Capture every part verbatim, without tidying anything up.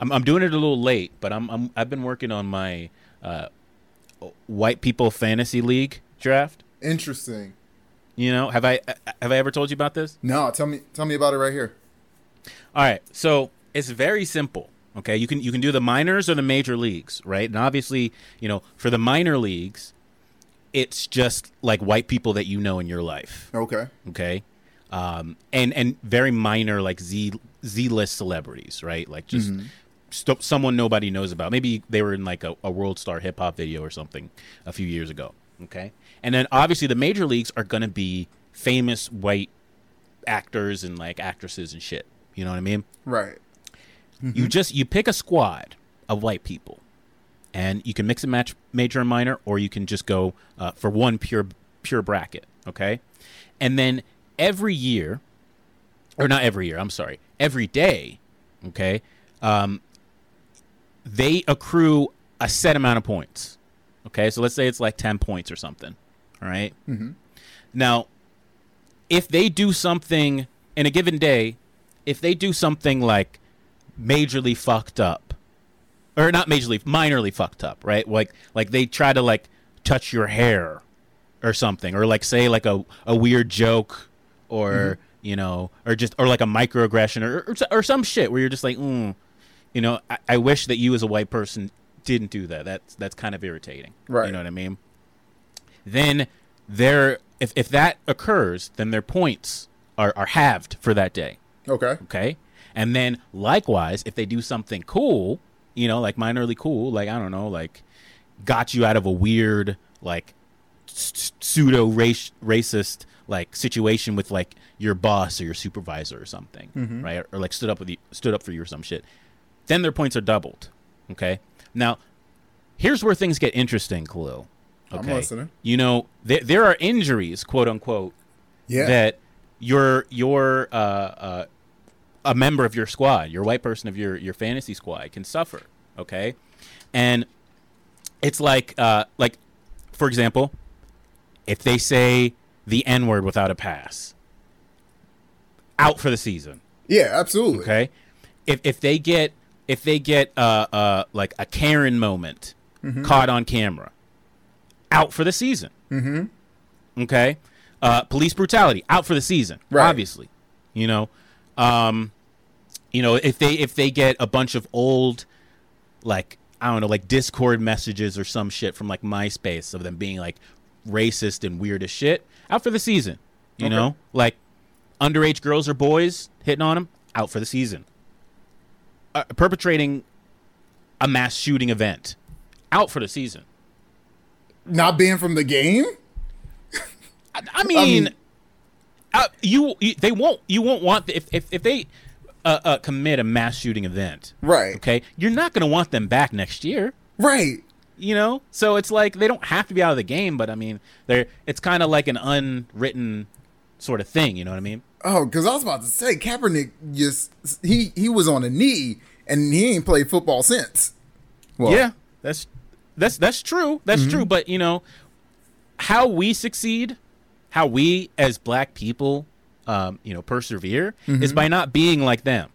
I'm I'm doing it a little late, but I'm, I'm I've been working on my uh, white people fantasy league draft. Interesting. You know, have I have I ever told you about this? No, tell me tell me about it right here. All right, so it's very simple. Okay, you can you can do the minors or the major leagues, right? And obviously, you know, for the minor leagues, it's just like white people that you know in your life. Okay. Okay. Um, and and very minor, like Z Z list celebrities, right? Like just mm-hmm. st- someone nobody knows about. Maybe they were in like a, a World Star hip hop video or something a few years ago. Okay. And then obviously the major leagues are gonna be famous white actors and like actresses and shit. You know what I mean? Right. Mm-hmm. You just you pick a squad of white people, and you can mix and match major and minor, or you can just go uh, for one pure pure bracket. Okay, and then every year, or not every year, I'm sorry, every day. Okay, um, they accrue a set amount of points. Okay, so let's say it's like ten points or something. All right. Mm-hmm. Now, if they do something in a given day, if they do something like majorly fucked up, or not majorly, minorly fucked up, right? Like, like they try to like touch your hair or something, or like say like a, a weird joke, or mm-hmm. you know, or just or like a microaggression, or or, or some shit where you're just like, mm, you know, I, I wish that you as a white person didn't do that. That's that's kind of irritating, right? You know what I mean? Then their if if that occurs, then their points are are halved for that day. Okay. Okay. And then, likewise, if they do something cool, you know, like minorly cool, like, I don't know, like, got you out of a weird, like, s- pseudo-racist, like, situation with, like, your boss or your supervisor or something, mm-hmm. right? Or, or, like, stood up with you, stood up for you or some shit. Then their points are doubled, okay? Now, here's where things get interesting, Khalil. Okay? I'm listening. You know, th- there are injuries, quote-unquote, yeah. that your, your, uh, uh, a member of your squad, your white person of your, your fantasy squad can suffer, okay? And it's like, uh, like, for example, if they say the N-word without a pass, out for the season. Yeah, absolutely. Okay, if if they get if they get uh uh like a Karen moment mm-hmm. caught on camera, out for the season. Mm-hmm. Okay, uh, police brutality, out for the season. Right. Obviously, you know. Um, you know, if they if they get a bunch of old, like, I don't know, like Discord messages or some shit from like MySpace of them being like racist and weird as shit, out for the season. You okay. know, like underage girls or boys hitting on them, out for the season. Uh, perpetrating a mass shooting event, out for the season. Not being from the game? I, I mean. Um- Uh, you, you, they won't. You won't want the, if if if they uh, uh, commit a mass shooting event, right? Okay, you're not going to want them back next year, right? You know, so it's like they don't have to be out of the game, but I mean, they're it's kind of like an unwritten sort of thing. You know what I mean? Oh, because I was about to say Kaepernick just he he was on a knee and he ain't played football since. Well, yeah, that's that's that's true. That's mm-hmm. true. But you know how we succeed. How we as black people, um, you know, persevere mm-hmm. is by not being like them.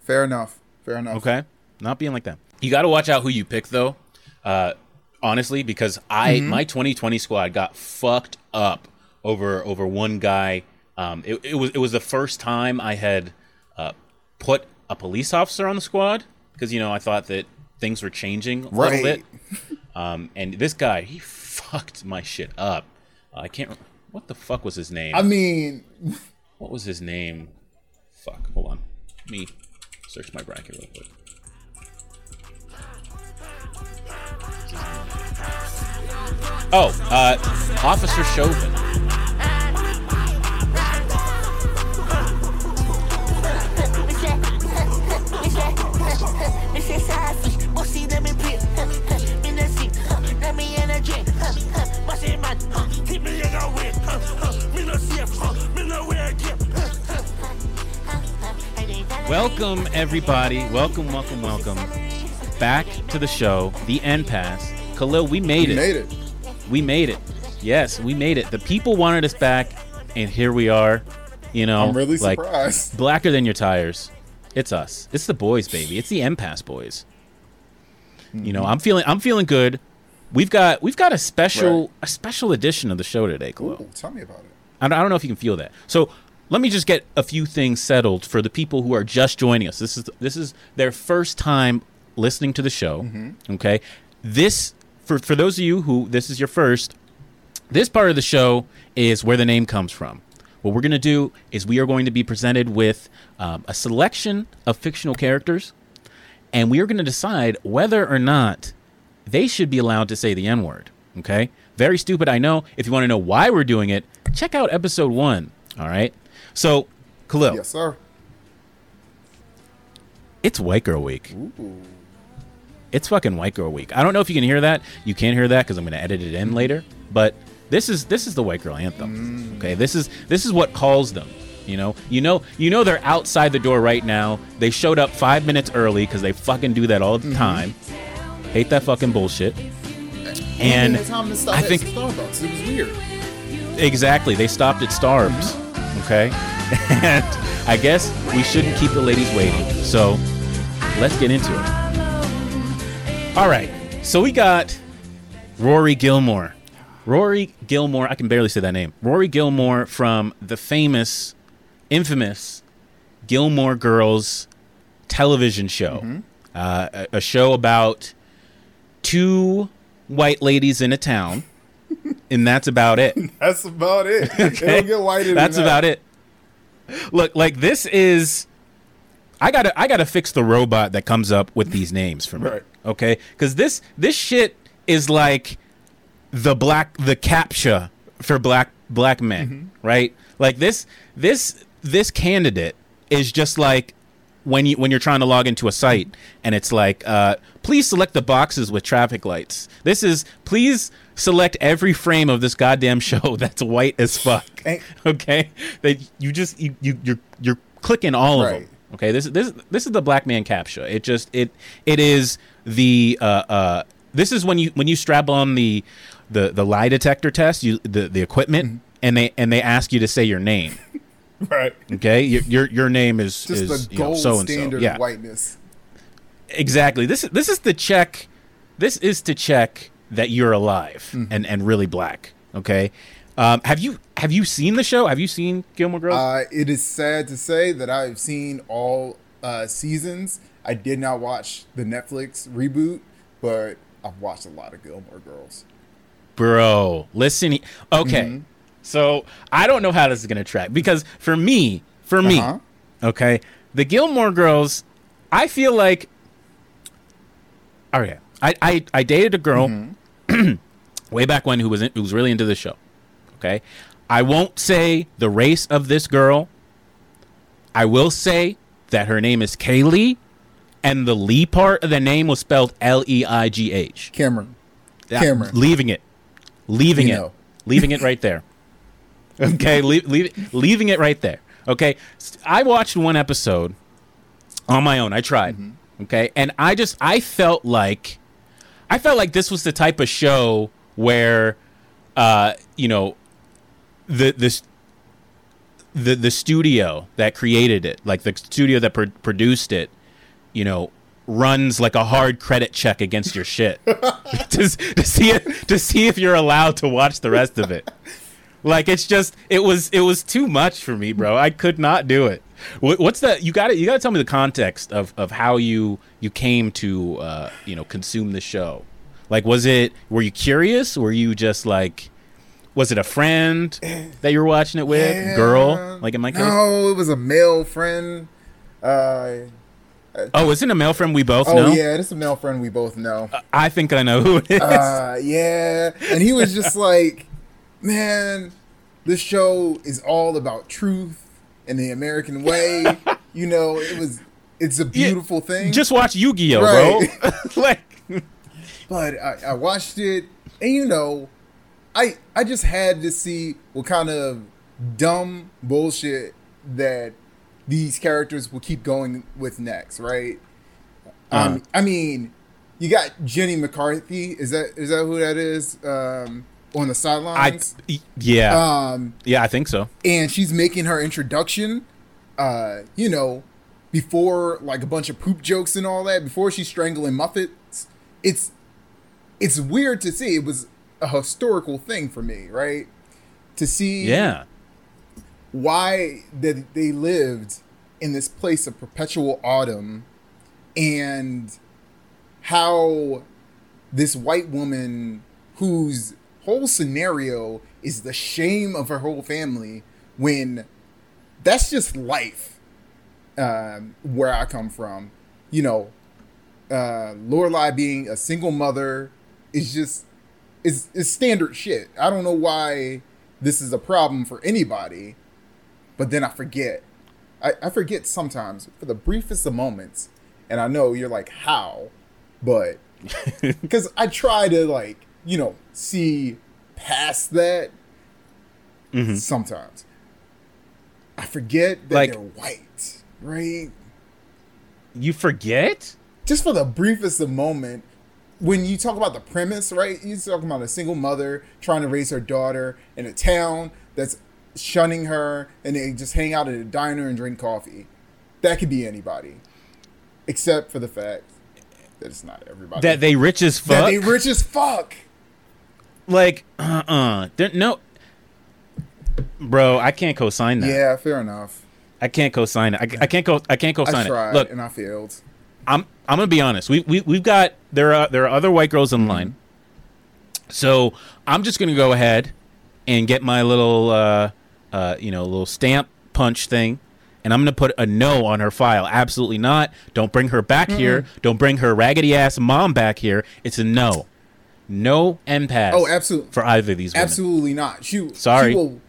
Fair enough. Fair enough. Okay. Not being like them. You got to watch out who you pick, though. Uh, honestly, because I mm-hmm. my twenty twenty squad got fucked up over over one guy. Um, it, it was it was the first time I had uh, put a police officer on the squad because, you know, I thought that things were changing a right. little bit. Um, and this guy, he fucked my shit up. I can't remember. What the fuck was his name? I mean... What was his name? Fuck, hold on. Let me search my bracket real quick. Oh, uh, Officer Chauvin. Welcome, everybody. Welcome, welcome, welcome. Back to the show, The End Pass. Khalil, we made it. We made it. We made it. Yes, we made it. The people wanted us back, and here we are. You know, I'm really like, surprised. Blacker than your tires. It's us. It's the boys, baby. It's the M P A S boys. Mm-hmm. You know, I'm feeling I'm feeling good. We've got we've got a special right. a special edition of the show today, Khalil. Ooh, tell me about it. I don't, I don't know if you can feel that. So let me just get a few things settled for the people who are just joining us. This is this is their first time listening to the show. Mm-hmm. Okay, this for for those of you who this is your first. This part of the show is where the name comes from. What we're going to do is we are going to be presented with um, a selection of fictional characters, and we are going to decide whether or not they should be allowed to say the N-word, okay? Very stupid, I know. If you want to know why we're doing it, check out episode one, all right? So, Khalil. Yes, sir. It's White Girl Week. Ooh. It's fucking White Girl Week. I don't know if you can hear that. You can't hear that because I'm going to edit it in later, but... This is this is the white girl anthem. Okay, this is this is what calls them. You know, you know, you know they're outside the door right now. They showed up five minutes early because they fucking do that all the time. Mm-hmm. Hate that fucking bullshit. And I think Starbucks. It was weird. Exactly, they stopped at Starbs. Mm-hmm. Okay, and I guess we shouldn't keep the ladies waiting. So let's get into it. All right, so we got Rory Gilmore. Rory Gilmore, I can barely say that name. Rory Gilmore from the famous, infamous Gilmore Girls television show. Mm-hmm. Uh, a, a show about two white ladies in a town, and that's about it. That's about it. Okay? It'll get whiter that's than about that. It. Look, like this is... I gotta, I gotta fix the robot that comes up with these names for me. Right. Okay? Because this, this shit is like... The black, the CAPTCHA for black black men, mm-hmm. right? Like this, this, this candidate is just like when you when you're trying to log into a site, and it's like, uh, please select the boxes with traffic lights. This is please select every frame of this goddamn show that's white as fuck. Okay, that you just you you you're you're clicking all right. of them. Okay, this this this is the black man CAPTCHA. It just it it is the uh uh this is when you when you strap on the. The, the lie detector test, you the, the equipment, mm-hmm. and they and they ask you to say your name, right? Okay, your your, your name is just is, the gold you know, standard yeah. whiteness. Exactly. This this is the check. This is to check that you're alive mm-hmm. and, and really black. Okay. Um, have you have you seen the show? Have you seen Gilmore Girls? Uh, it is sad to say that I've seen all uh, seasons. I did not watch the Netflix reboot, but I've watched a lot of Gilmore Girls. Bro, listen. Okay, mm-hmm. so I don't know how this is gonna track because for me, for uh-huh. me, okay, the Gilmore Girls, I feel like. All right, I I, I dated a girl mm-hmm. way back when who was in, who was really into the show. Okay, I won't say the race of this girl. I will say that her name is Kaylee, and the Lee part of the name was spelled L E I G H. Cameron. Cameron. I'm leaving it. Leaving you it, know. leaving it right there. Okay, leave, leave, leaving it right there. Okay, I watched one episode on my own. I tried. Mm-hmm. Okay, and I just I felt like I felt like this was the type of show where, uh, you know, the this the the studio that created it, like the studio that pro- produced it, you know. Runs like a hard credit check against your shit to, to see it, to see if you're allowed to watch the rest of it. Like it's just it was it was too much for me, bro. I could not do it. What's that? You got to you got to tell me the context of, of how you you came to uh, you know consume the show. Like, was it were you curious? Were you just like, was it a friend that you were watching it with? Yeah, girl, like in my case? No, it was a male friend. Uh, Oh, isn't a male friend we both oh, know? Oh, yeah, it's a male friend we both know. Uh, I think I know who it is. Uh, yeah, and he was just like, man, this show is all about truth and the American way. You know, it was, it's a beautiful yeah, thing. Just watch Yu-Gi-Oh, right. bro. Like, but I, I watched it, and you know, I I just had to see what kind of dumb bullshit that these characters will keep going with next, right? Um, um, I mean, you got Jenny McCarthy. Is that is that who that is? Um, on the sidelines. I, yeah. Um, yeah, I think so. And she's making her introduction. Uh, you know, before like a bunch of poop jokes and all that, before she's strangling Muffets, it's it's weird to see. It was a historical thing for me, right? To see yeah. why that they, they lived in this place of perpetual autumn, and how this white woman whose whole scenario is the shame of her whole family, when that's just life. Um, where I come from, you know, uh, Lorelai being a single mother is just is is standard shit. I don't know why this is a problem for anybody, but then I forget. I, I forget sometimes for the briefest of moments, and I know you're like, how? But because I try to like, you know, see past that. Mm-hmm. Sometimes I forget that like, they're white. Right, you forget just for the briefest of moment when you talk about the premise, right? You're talking about a single mother trying to raise her daughter in a town that's shunning her, and they just hang out at a diner and drink coffee. That could be anybody, except for the fact that it's not everybody. That they rich as fuck. That they rich as fuck. Like, uh, uh-uh. uh, no, bro, I can't co-sign that. Yeah, fair enough. I can't co-sign it. I, I can't co. I can't co-sign I tried it. Look, and I failed. I'm. I'm gonna be honest. We we we've got there are there are other white girls in line. So I'm just gonna go ahead and get my little uh uh you know little stamp punch thing, and I'm gonna put a no on her file. Absolutely not. Don't bring her back mm-hmm. here. Don't bring her raggedy ass mom back here. It's a no. No end pass. Oh, absolutely. For either of these women. Absolutely not. She. Sorry. She will-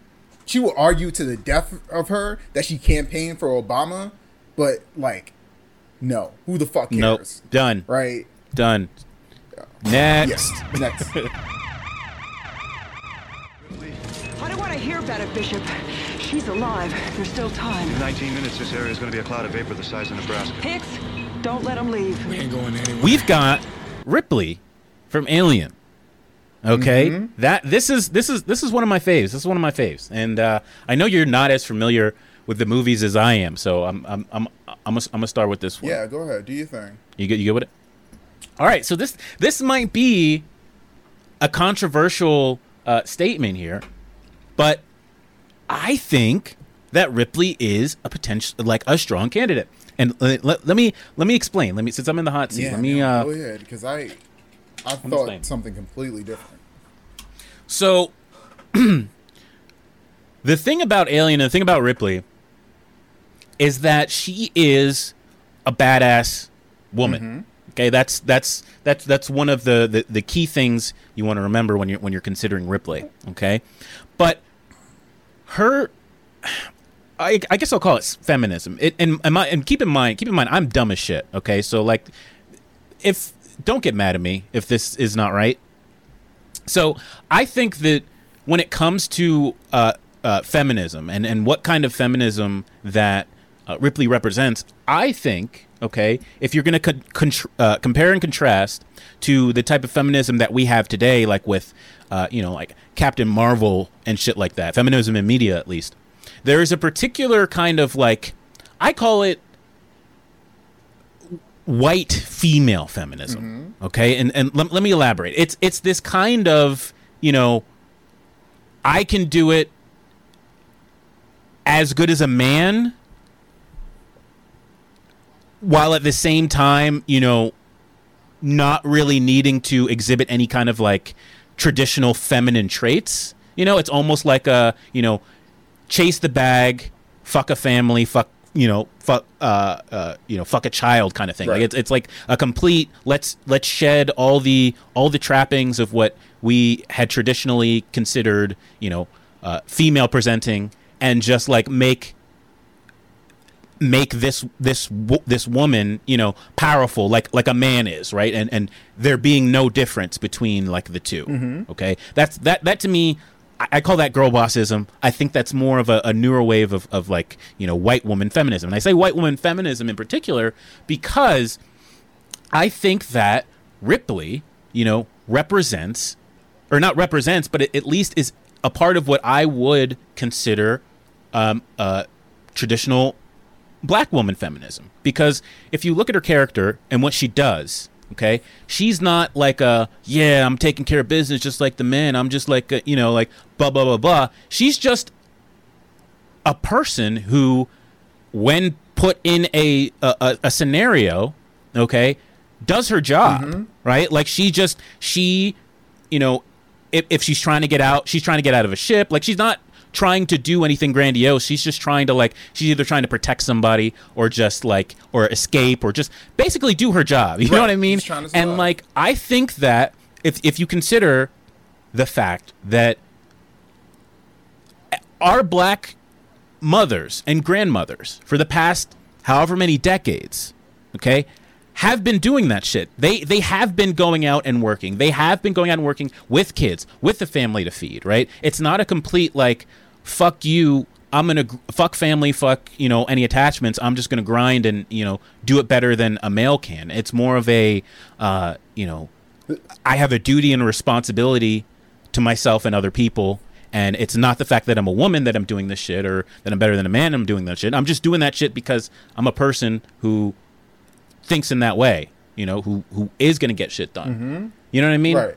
She will argue to the death of her that she campaigned for Obama, but like, no. Who the fuck cares? Nope. Done. Right? Done. Next. Yes. Next. I don't want to hear about it, Bishop. She's alive. There's still time. In nineteen minutes, this area is going to be a cloud of vapor the size of Nebraska. Hicks, don't let them leave. We ain't going anywhere. We've got Ripley from Alien. Okay, mm-hmm. that this is this is this is one of my faves. This is one of my faves, and uh, I know you're not as familiar with the movies as I am, so I'm I'm I'm I'm gonna start with this one. Yeah, go ahead, do your thing. You good? You good with it? All right. So this this might be a controversial uh, statement here, but I think that Ripley is a potential like a strong candidate. And let, let, let me let me explain. Let me since I'm in the hot seat. Yeah, let me no, uh, go ahead because I. I thought something completely different. So, the thing about Alien and the thing about Ripley is that she is a badass woman. Mm-hmm. Okay, that's that's that's that's one of the, the, the key things you want to remember when you're when you're considering Ripley. Okay, but her, I, I guess I'll call it feminism. It, and and, my, and keep in mind, keep in mind, I'm dumb as shit. Okay, so like, if. Don't get mad at me if this is not right. So I think that when it comes to uh, uh, feminism and, and what kind of feminism that uh, Ripley represents, I think, okay, if you're going to con- con- uh, compare and contrast to the type of feminism that we have today, like with, uh, you know, like Captain Marvel and shit like that, feminism in media at least, there is a particular kind of like, I call it, white female feminism, mm-hmm. okay, and and let, let me elaborate. It's it's this kind of, you know, I can do it as good as a man, while at the same time, you know, not really needing to exhibit any kind of like traditional feminine traits. You know, it's almost like a, you know, chase the bag, fuck a family, fuck. You know, fuck, uh, uh, you know, fuck a child kind of thing. Right. Like it's it's like a complete let's let's shed all the all the trappings of what we had traditionally considered, you know, uh, female presenting, and just like make make this this this woman, you know, powerful like like a man is, right? And and there being no difference between like the two. Mm-hmm. Okay, that's that that to me. I call that girl bossism. I think that's more of a, a newer wave of, of like, you know, white woman feminism. And I say white woman feminism in particular because I think that Ripley, you know, represents or not represents, but it at least is a part of what I would consider um, uh, traditional black woman feminism, because if you look at her character and what she does, okay, she's not like a, yeah, I'm taking care of business just like the men. I'm just like, a, you know, like blah, blah, blah, blah. She's just a person who, when put in a a, a scenario, okay, does her job, mm-hmm. right? Like she just, she, you know, if, if she's trying to get out, she's trying to get out of a ship. Like she's not trying to do anything grandiose. She's just trying to like, she's either trying to protect somebody or just like, or escape or just basically do her job. You right. know what I mean? And like, I think that if if you consider the fact that our black mothers and grandmothers for the past however many decades, okay, have been doing that shit. They they have been going out and working. They have been going out and working with kids, with the family to feed, right? It's not a complete like, fuck you, I'm going to fuck family, fuck, you know, any attachments. I'm just going to grind and, you know, do it better than a male can. It's more of a, uh, you know, I have a duty and a responsibility to myself and other people. And it's not the fact that I'm a woman that I'm doing this shit or that I'm better than a man I'm doing that shit. I'm just doing that shit because I'm a person who thinks in that way, you know, who who is going to get shit done. Mm-hmm. You know what I mean? Right.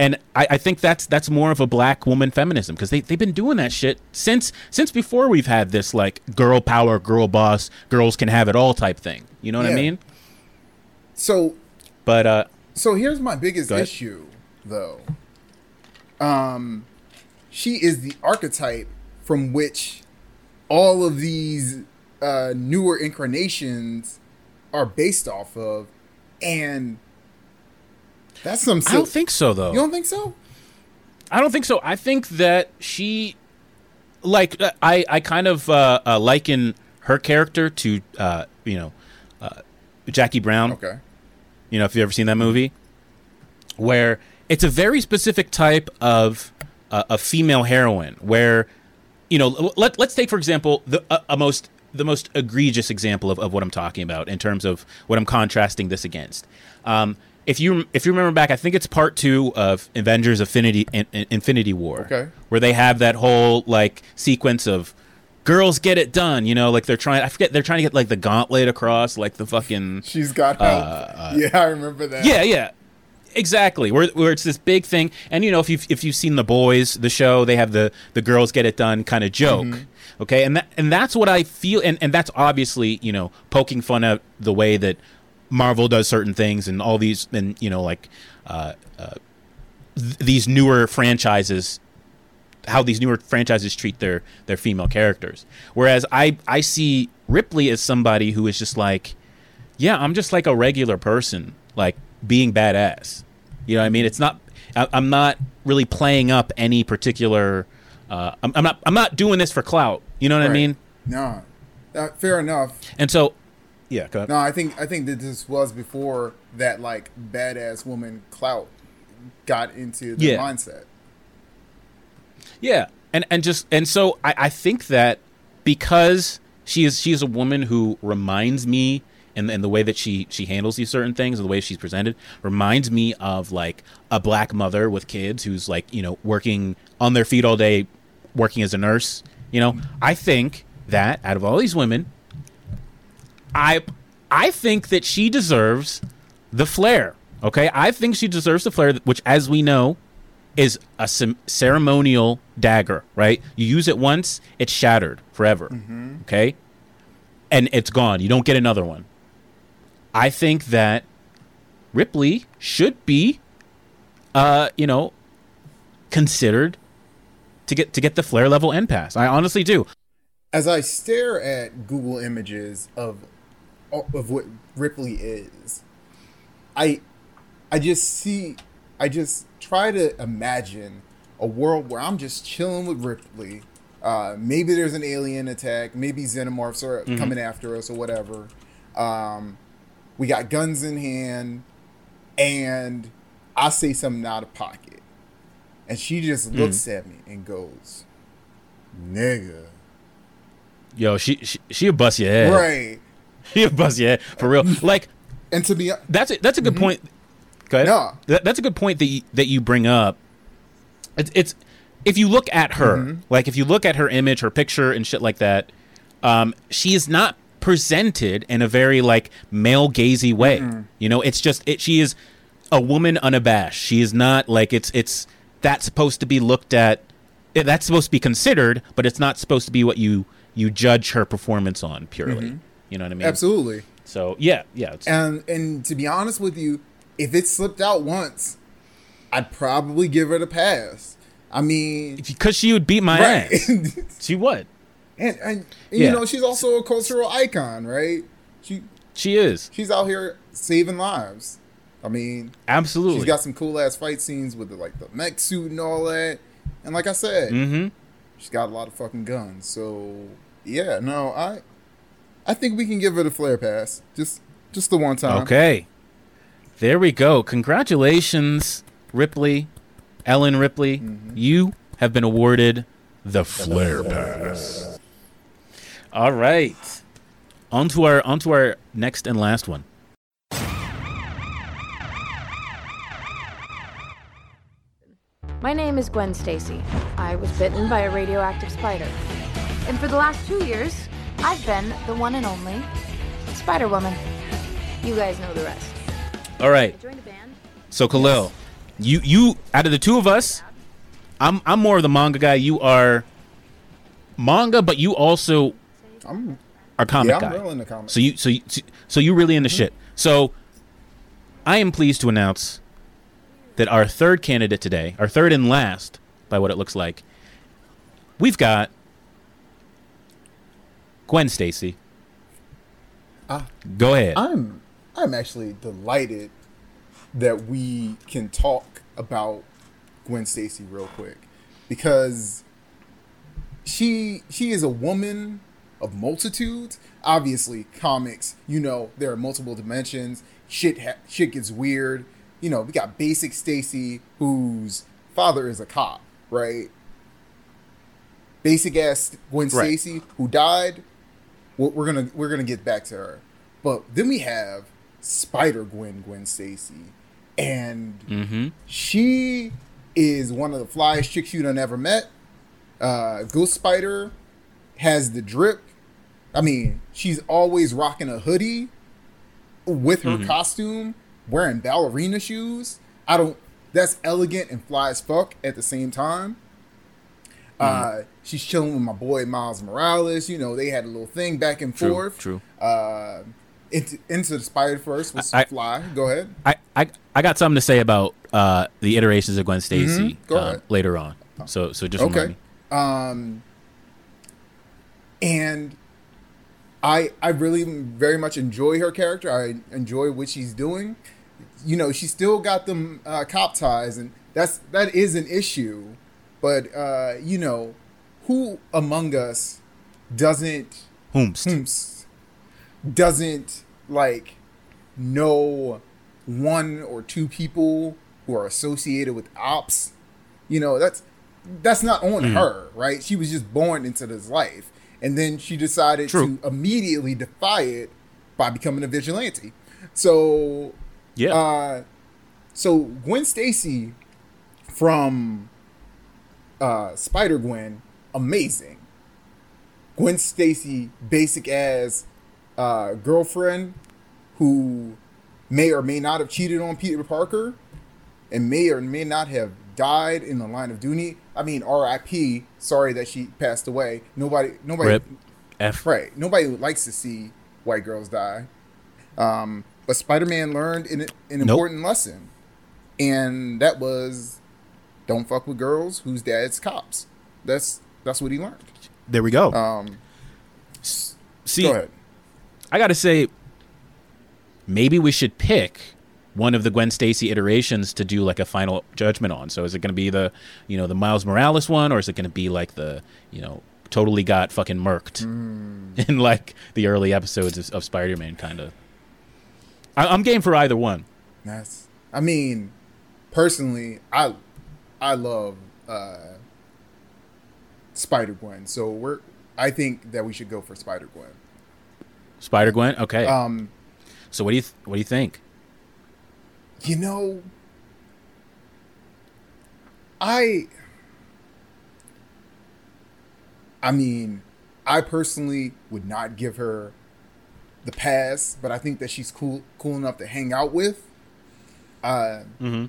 And I, I think that's that's more of a black woman feminism because they, they've been doing that shit since since before we've had this, like, girl power, girl boss, girls can have it all type thing. You know what yeah. I mean? So, but, uh, so here's my biggest issue, though. Um, she is the archetype from which all of these uh, newer incarnations are based off of, and that's some silly. I don't think so, though. You don't think so? I don't think so. I think that she, like, I, I kind of uh, uh, liken her character to, uh, you know, uh, Jackie Brown. Okay. You know, if you've ever seen that movie, where it's a very specific type of uh, a female heroine, where, you know, let let's take for example the a, a most. the most egregious example of, of what I'm talking about in terms of what I'm contrasting this against. Um, if you if you remember back, I think it's part two of Avengers Infinity, in, in, Infinity War, okay, where they have that whole like sequence of girls get it done. You know, like they're trying, I forget, they're trying to get like the gauntlet across, like the fucking... She's got help. Uh, yeah, I remember that. Yeah, yeah. Exactly, where where it's this big thing, and you know if you if you've seen The Boys, the show, they have the, the girls get it done kind of joke, mm-hmm. okay, and that and that's what I feel, and, and that's obviously you know poking fun at the way that Marvel does certain things and all these and you know like uh, uh, th- these newer franchises, how these newer franchises treat their, their female characters, whereas I I see Ripley as somebody who is just like, yeah, I'm just like a regular person, like, being badass, you know what I mean? It's not, I, I'm not really playing up any particular. Uh, I'm, I'm not. I'm not doing this for clout. You know what right. I mean? No, uh, fair enough. And so, yeah. Go ahead. No, I think I think that this was before that, like, badass woman clout got into the yeah. mindset. Yeah, and and just and so I, I think that because she is she is a woman who reminds me. And, and the way that she, she handles these certain things, and the way she's presented, reminds me of, like, a black mother with kids who's, like, you know, working on their feet all day, working as a nurse. You know, I think that out of all these women, I I think that she deserves the flair, okay? I think she deserves the flair, which, as we know, is a c- ceremonial dagger, right? You use it once, it's shattered forever, mm-hmm. okay? And it's gone. You don't get another one. I think that Ripley should be, uh, you know, considered to get to get the flare level end pass. I honestly do. As I stare at Google images of of what Ripley is, I I just see I just try to imagine a world where I'm just chilling with Ripley. Uh, maybe there's an alien attack. Maybe xenomorphs are mm-hmm. coming after us or whatever. Um, We got guns in hand, and I say something out of pocket. And she just looks mm. at me and goes, nigga. Yo, she, she, she'll bust your head. Right. She'll bust your head, for real. Like, and to be, that's a, that's a good mm-hmm. point. Go ahead. No. That, that's a good point that you, that you bring up. It's, it's if you look at her, mm-hmm. like if you look at her image, her picture, and shit like that, um, she is not presented in a very like male gazy way. Mm-hmm. You know, it's just it. She is a woman unabashed. She is not like it's it's that's supposed to be looked at. That's supposed to be considered, but it's not supposed to be what you you judge her performance on purely. Mm-hmm. You know what I mean? Absolutely. So yeah, yeah. It's- and and to be honest with you, if it slipped out once, I'd probably give her the pass. I mean, because she would beat my right. ass. She would. And, and, and yeah. you know, she's also a cultural icon, right? She she is. She's out here saving lives. I mean, absolutely. She's got some cool ass fight scenes with the, like the mech suit and all that. And like I said, mm-hmm. she's got a lot of fucking guns. So yeah, no, I I think we can give her the flare pass, just just the one time. Okay, there we go. Congratulations, Ripley. Ellen Ripley, mm-hmm. you have been awarded the Flare Pass. All right. On to our, on to our next and last one. My name is Gwen Stacy. I was bitten by a radioactive spider. And for the last two years, I've been the one and only Spider-Woman. You guys know the rest. All right. I joined a band. So, Khalil. Yes. You you out of the two of us, I'm I'm more of the manga guy. You are manga, but you also I'm, are comic yeah, I'm guy. Really into comics. So you so you, so you really into mm-hmm. shit. So I am pleased to announce that our third candidate today, our third and last, by what it looks like, we've got Gwen Stacy. Uh, Go ahead. I'm I'm actually delighted that we can talk about Gwen Stacy real quick, because she she is a woman of multitudes. Obviously, comics, you know, there are multiple dimensions. Shit, ha- shit gets weird. You know, we got basic Stacy, whose father is a cop, right? Basic ass Gwen right. Stacy, who died. We're gonna we're gonna get back to her, but then we have Spider-Gwen, Gwen Stacy. And mm-hmm. she is one of the flyest chicks you done ever met. Uh, Ghost Spider has the drip. I mean, she's always rocking a hoodie with her mm-hmm. costume, wearing ballerina shoes. I don't. That's elegant and fly as fuck at the same time. Mm-hmm. Uh, she's chilling with my boy Miles Morales. You know, they had a little thing back and true, forth. True. Uh, Into, into the Spider-Verse was I, fly. Go ahead. I, I I got something to say about uh, the iterations of Gwen Stacy mm-hmm. uh, later on. So so just okay. remind me. Um, and I I really very much enjoy her character. I enjoy what she's doing. You know, she still got them uh, cop ties, and that's that is an issue. But uh, you know, who among us doesn't Whomst. Whomst doesn't like know one or two people who are associated with ops? You know, that's that's not on mm. her, right? She was just born into this life, and then she decided True. to immediately defy it by becoming a vigilante. So yeah uh so Gwen Stacy from uh Spider-Gwen, amazing. Gwen Stacy, basic as Uh, girlfriend who may or may not have cheated on Peter Parker and may or may not have died in the line of duty. I mean, R I P Sorry that she passed away. Nobody, nobody, Rip. F. Right. Nobody likes to see white girls die. Um, but Spider-Man learned an, an nope. important lesson, and that was don't fuck with girls whose dad's cops. That's that's what he learned. There we go. Um, see. Go ahead. I gotta say, maybe we should pick one of the Gwen Stacy iterations to do like a final judgment on. So is it gonna be the, you know, the Miles Morales one, or is it gonna be like the, you know, totally got fucking murked mm. in like the early episodes of, of Spider-Man kind of? I'm game for either one. That's. I mean, personally, I I love uh, Spider-Gwen, so we're. I think that we should go for Spider-Gwen. Spider-Gwen? Okay. Um, so what do you th- what do you think? You know, I I mean, I personally would not give her the past, but I think that she's cool cool enough to hang out with. Uh, mm-hmm.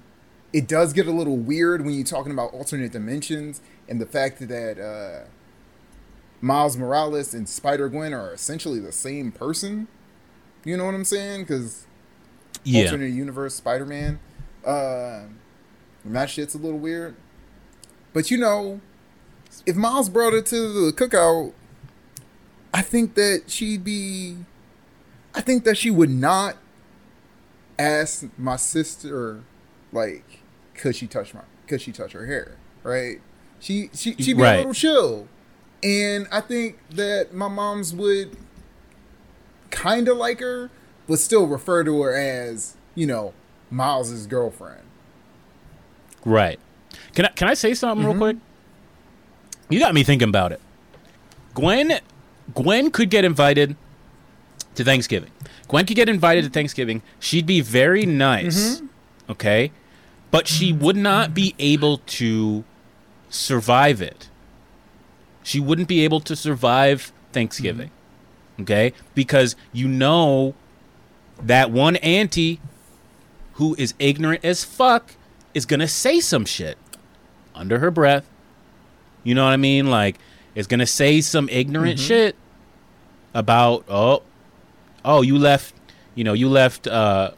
It does get a little weird when you're talking about alternate dimensions and the fact that uh, Miles Morales and Spider-Gwen are essentially the same person. You know what I'm saying? Because yeah. alternate universe Spider-Man. Uh, and that shit's a little weird. But, you know, if Miles brought her to the cookout, I think that she'd be... I think that she would not ask my sister, like, could she touch my, could she touch her hair, right? She, she, she'd be right. a little chill. And I think that my moms would kind of like her, but still refer to her as, you know, Miles's girlfriend. Right. Can I, can I say something mm-hmm. real quick? You got me thinking about it. Gwen, Gwen could get invited to Thanksgiving. Gwen could get invited to Thanksgiving. She'd be very nice, mm-hmm. okay? But she would not be able to survive it. She wouldn't be able to survive Thanksgiving, mm-hmm. okay? Because you know that one auntie who is ignorant as fuck is going to say some shit under her breath. You know what I mean? Like, is going to say some ignorant mm-hmm. shit about, oh, oh, you left, you know, you left, uh,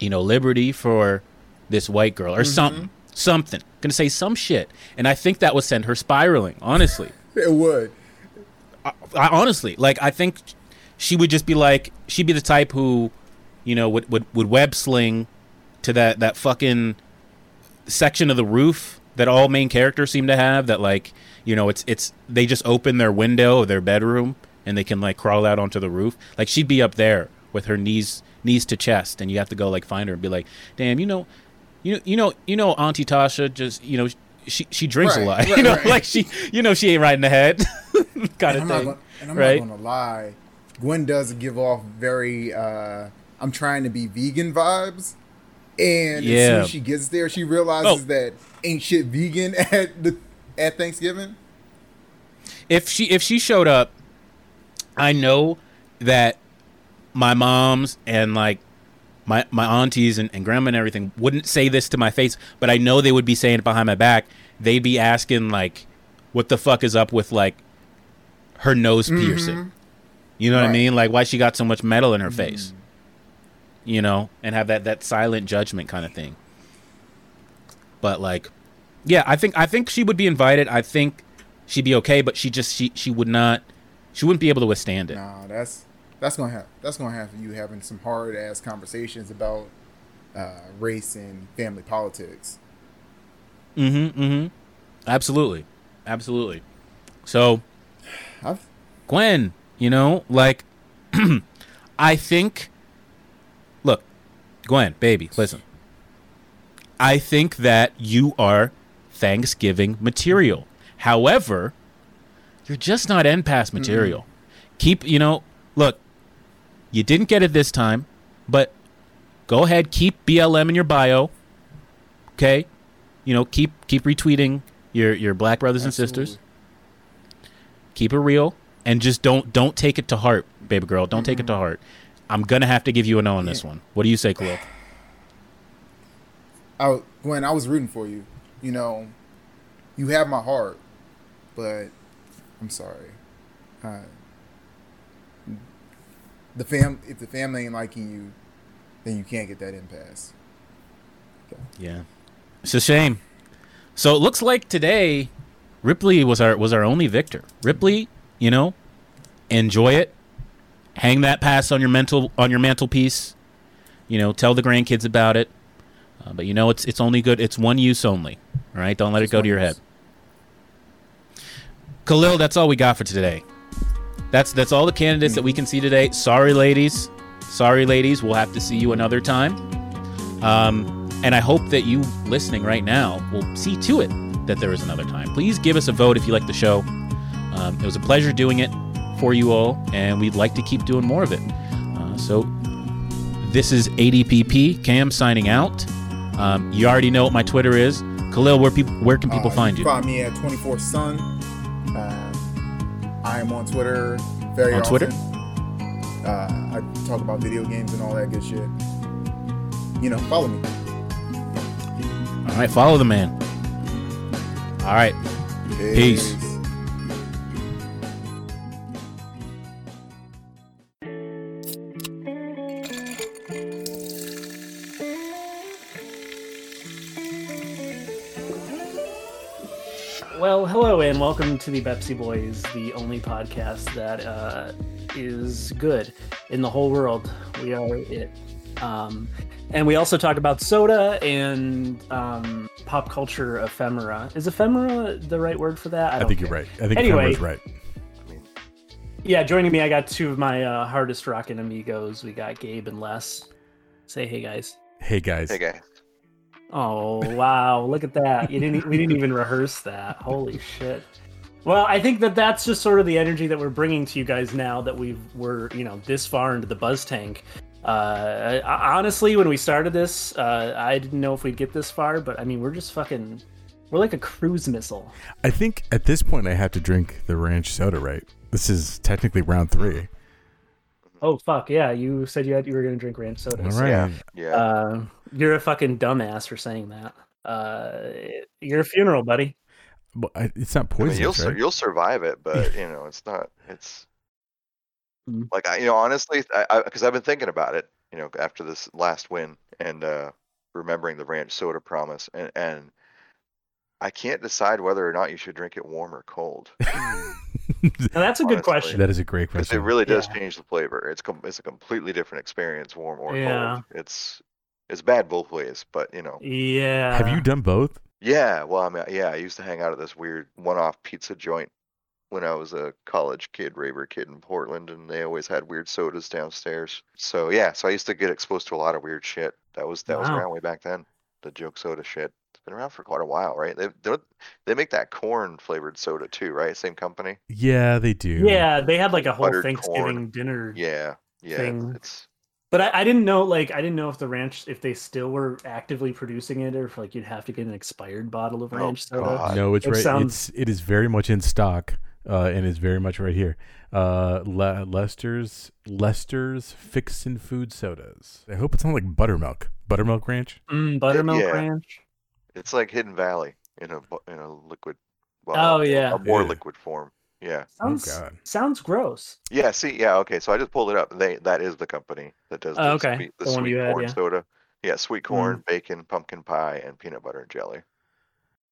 you know, Liberty for this white girl or mm-hmm. something, something. Going to say some shit. And I think that would send her spiraling, honestly. It would. I, I honestly, like, I think she would just be like, she'd be the type who, you know, would, would, would web sling to that, that fucking section of the roof that all main characters seem to have that, like, you know, it's, it's, they just open their window or their bedroom and they can like crawl out onto the roof. Like she'd be up there with her knees, knees to chest. And you have to go like find her and be like, damn, you know, you, you know, you know, Auntie Tasha just, you know, she, she drinks right, a lot, right, you know, right. like she, you know, she ain't riding the head kind and of I'm thing. Not gonna, and I'm right? not going to lie. Gwen does give off very, uh, I'm trying to be vegan vibes. And yeah. as soon as she gets there, she realizes oh. that ain't shit vegan at the, at Thanksgiving. If she if she showed up, I know that my moms and like my my aunties and, and grandma and everything wouldn't say this to my face, but I know they would be saying it behind my back. They'd be asking like, what the fuck is up with like her nose mm-hmm. piercing? You know right. what I mean? Like why she got so much metal in her mm-hmm. face? You know, and have that, that silent judgment kind of thing. But like, yeah, I think I think she would be invited. I think she'd be okay, but she just she, she would not, she wouldn't be able to withstand it. Nah, that's that's gonna have that's gonna have you having some hard ass conversations about uh, race and family politics. Mm-hmm. Mm-hmm. Absolutely, absolutely. So, I've... Gwen, you know, like, I think. Gwen, baby, listen. I think that you are Thanksgiving material. However, you're just not end pass material. Mm-hmm. Keep, you know, look, you didn't get it this time, but go ahead, keep B L M in your bio. Okay? You know, keep keep retweeting your, your black brothers Absolutely. and sisters. Keep it real. And just don't don't take it to heart, baby girl. Don't mm-hmm. take it to heart. I'm going to have to give you a no on this one. What do you say, Khalil? Oh, Gwen, I was rooting for you. You know, you have my heart, but I'm sorry. Uh, the fam, if the family ain't liking you, then you can't get that impasse. Okay. Yeah. It's a shame. So it looks like today Ripley was our, was our only victor. Ripley, you know, enjoy it. Hang that pass on your mental on your mantelpiece, you know. Tell the grandkids about it, uh, but you know it's it's only good. It's one use only. All right, don't let it go to your head. Khalil, that's all we got for today. That's that's all the candidates that we can see today. Sorry, ladies. Sorry, ladies. We'll have to see you another time. Um, and I hope that you listening right now will see to it that there is another time. Please give us a vote if you like the show. Um, it was a pleasure doing it for you all, and we'd like to keep doing more of it. Uh, so this is A D P P Cam signing out. Um, you already know what my Twitter is. Khalil, where people where can people uh, find you? Find me at twenty-four sun. Uh, I am on Twitter very on often. Twitter? Uh, I talk about video games and all that good shit. You know, follow me. All right, follow the man. All right. Peace. Peace. Well, hello and welcome to the Bepsi Boys, the only podcast that uh, is good in the whole world. We are it. Um, and we also talk about soda and um, pop culture ephemera. Is ephemera the right word for that? I, don't I think care. You're right. I think anyway, ephemera is right. Yeah, joining me, I got two of my uh, hardest rockin' amigos. We got Gabe and Les. Say hey, guys. Hey, guys. Hey, guys. Oh wow! Look at that. You didn't. We didn't even rehearse that. Holy shit! Well, I think that that's just sort of the energy that we're bringing to you guys now that we've we're you know this far into the buzz tank. Uh, I, honestly, when we started this, uh, I didn't know if we'd get this far, but I mean, we're just fucking. We're like a cruise missile. I think at this point, I have to drink the ranch soda, right? This is technically round three. Oh fuck yeah! You said you had you were gonna drink ranch soda. All right. So, yeah. Uh, you're a fucking dumbass for saying that. Uh, you're a funeral, buddy. But it's not poison. I mean, you'll right? you'll survive it, but you know it's not. It's mm-hmm. like I, you know, honestly, because I've been thinking about it, you know, after this last win and uh, remembering the ranch soda promise, and and I can't decide whether or not you should drink it warm or cold. Now that's a honestly. Good question. That is a great question. It really does yeah. change the flavor. It's com- it's a completely different experience, warm or yeah. cold. It's it's bad both ways, but you know. Yeah. Have you done both? Yeah. Well, I mean, yeah. I used to hang out at this weird one-off pizza joint when I was a college kid, raver kid in Portland, and they always had weird sodas downstairs. So yeah, so I used to get exposed to a lot of weird shit. That was that wow. was around way back then. The joke soda shit. Been around for quite a while, right? They they make that corn flavored soda too, right? Same company. Yeah, they do. Yeah, they had like a whole buttered Thanksgiving corn. Dinner. Yeah, yeah. Thing. It's... But I, I didn't know, like, I didn't know if the ranch, if they still were actively producing it, or if like you'd have to get an expired bottle of ranch oh, soda. God. No, it's it right. Sounds... It's it is very much in stock, uh, and is very much right here. Uh, Le- Lester's Lester's Fixin' Food Sodas. I hope it's not like buttermilk, buttermilk ranch. Mm, buttermilk yeah. ranch. It's like Hidden Valley in a in a liquid, well, oh yeah, a more yeah. liquid form. Yeah, sounds oh, God. sounds gross. Yeah, see, yeah, okay. So I just pulled it up. They that is the company that does the oh, okay. sweet, the the sweet corn had, yeah. soda. Yeah, sweet corn, mm. bacon, pumpkin pie, and peanut butter and jelly.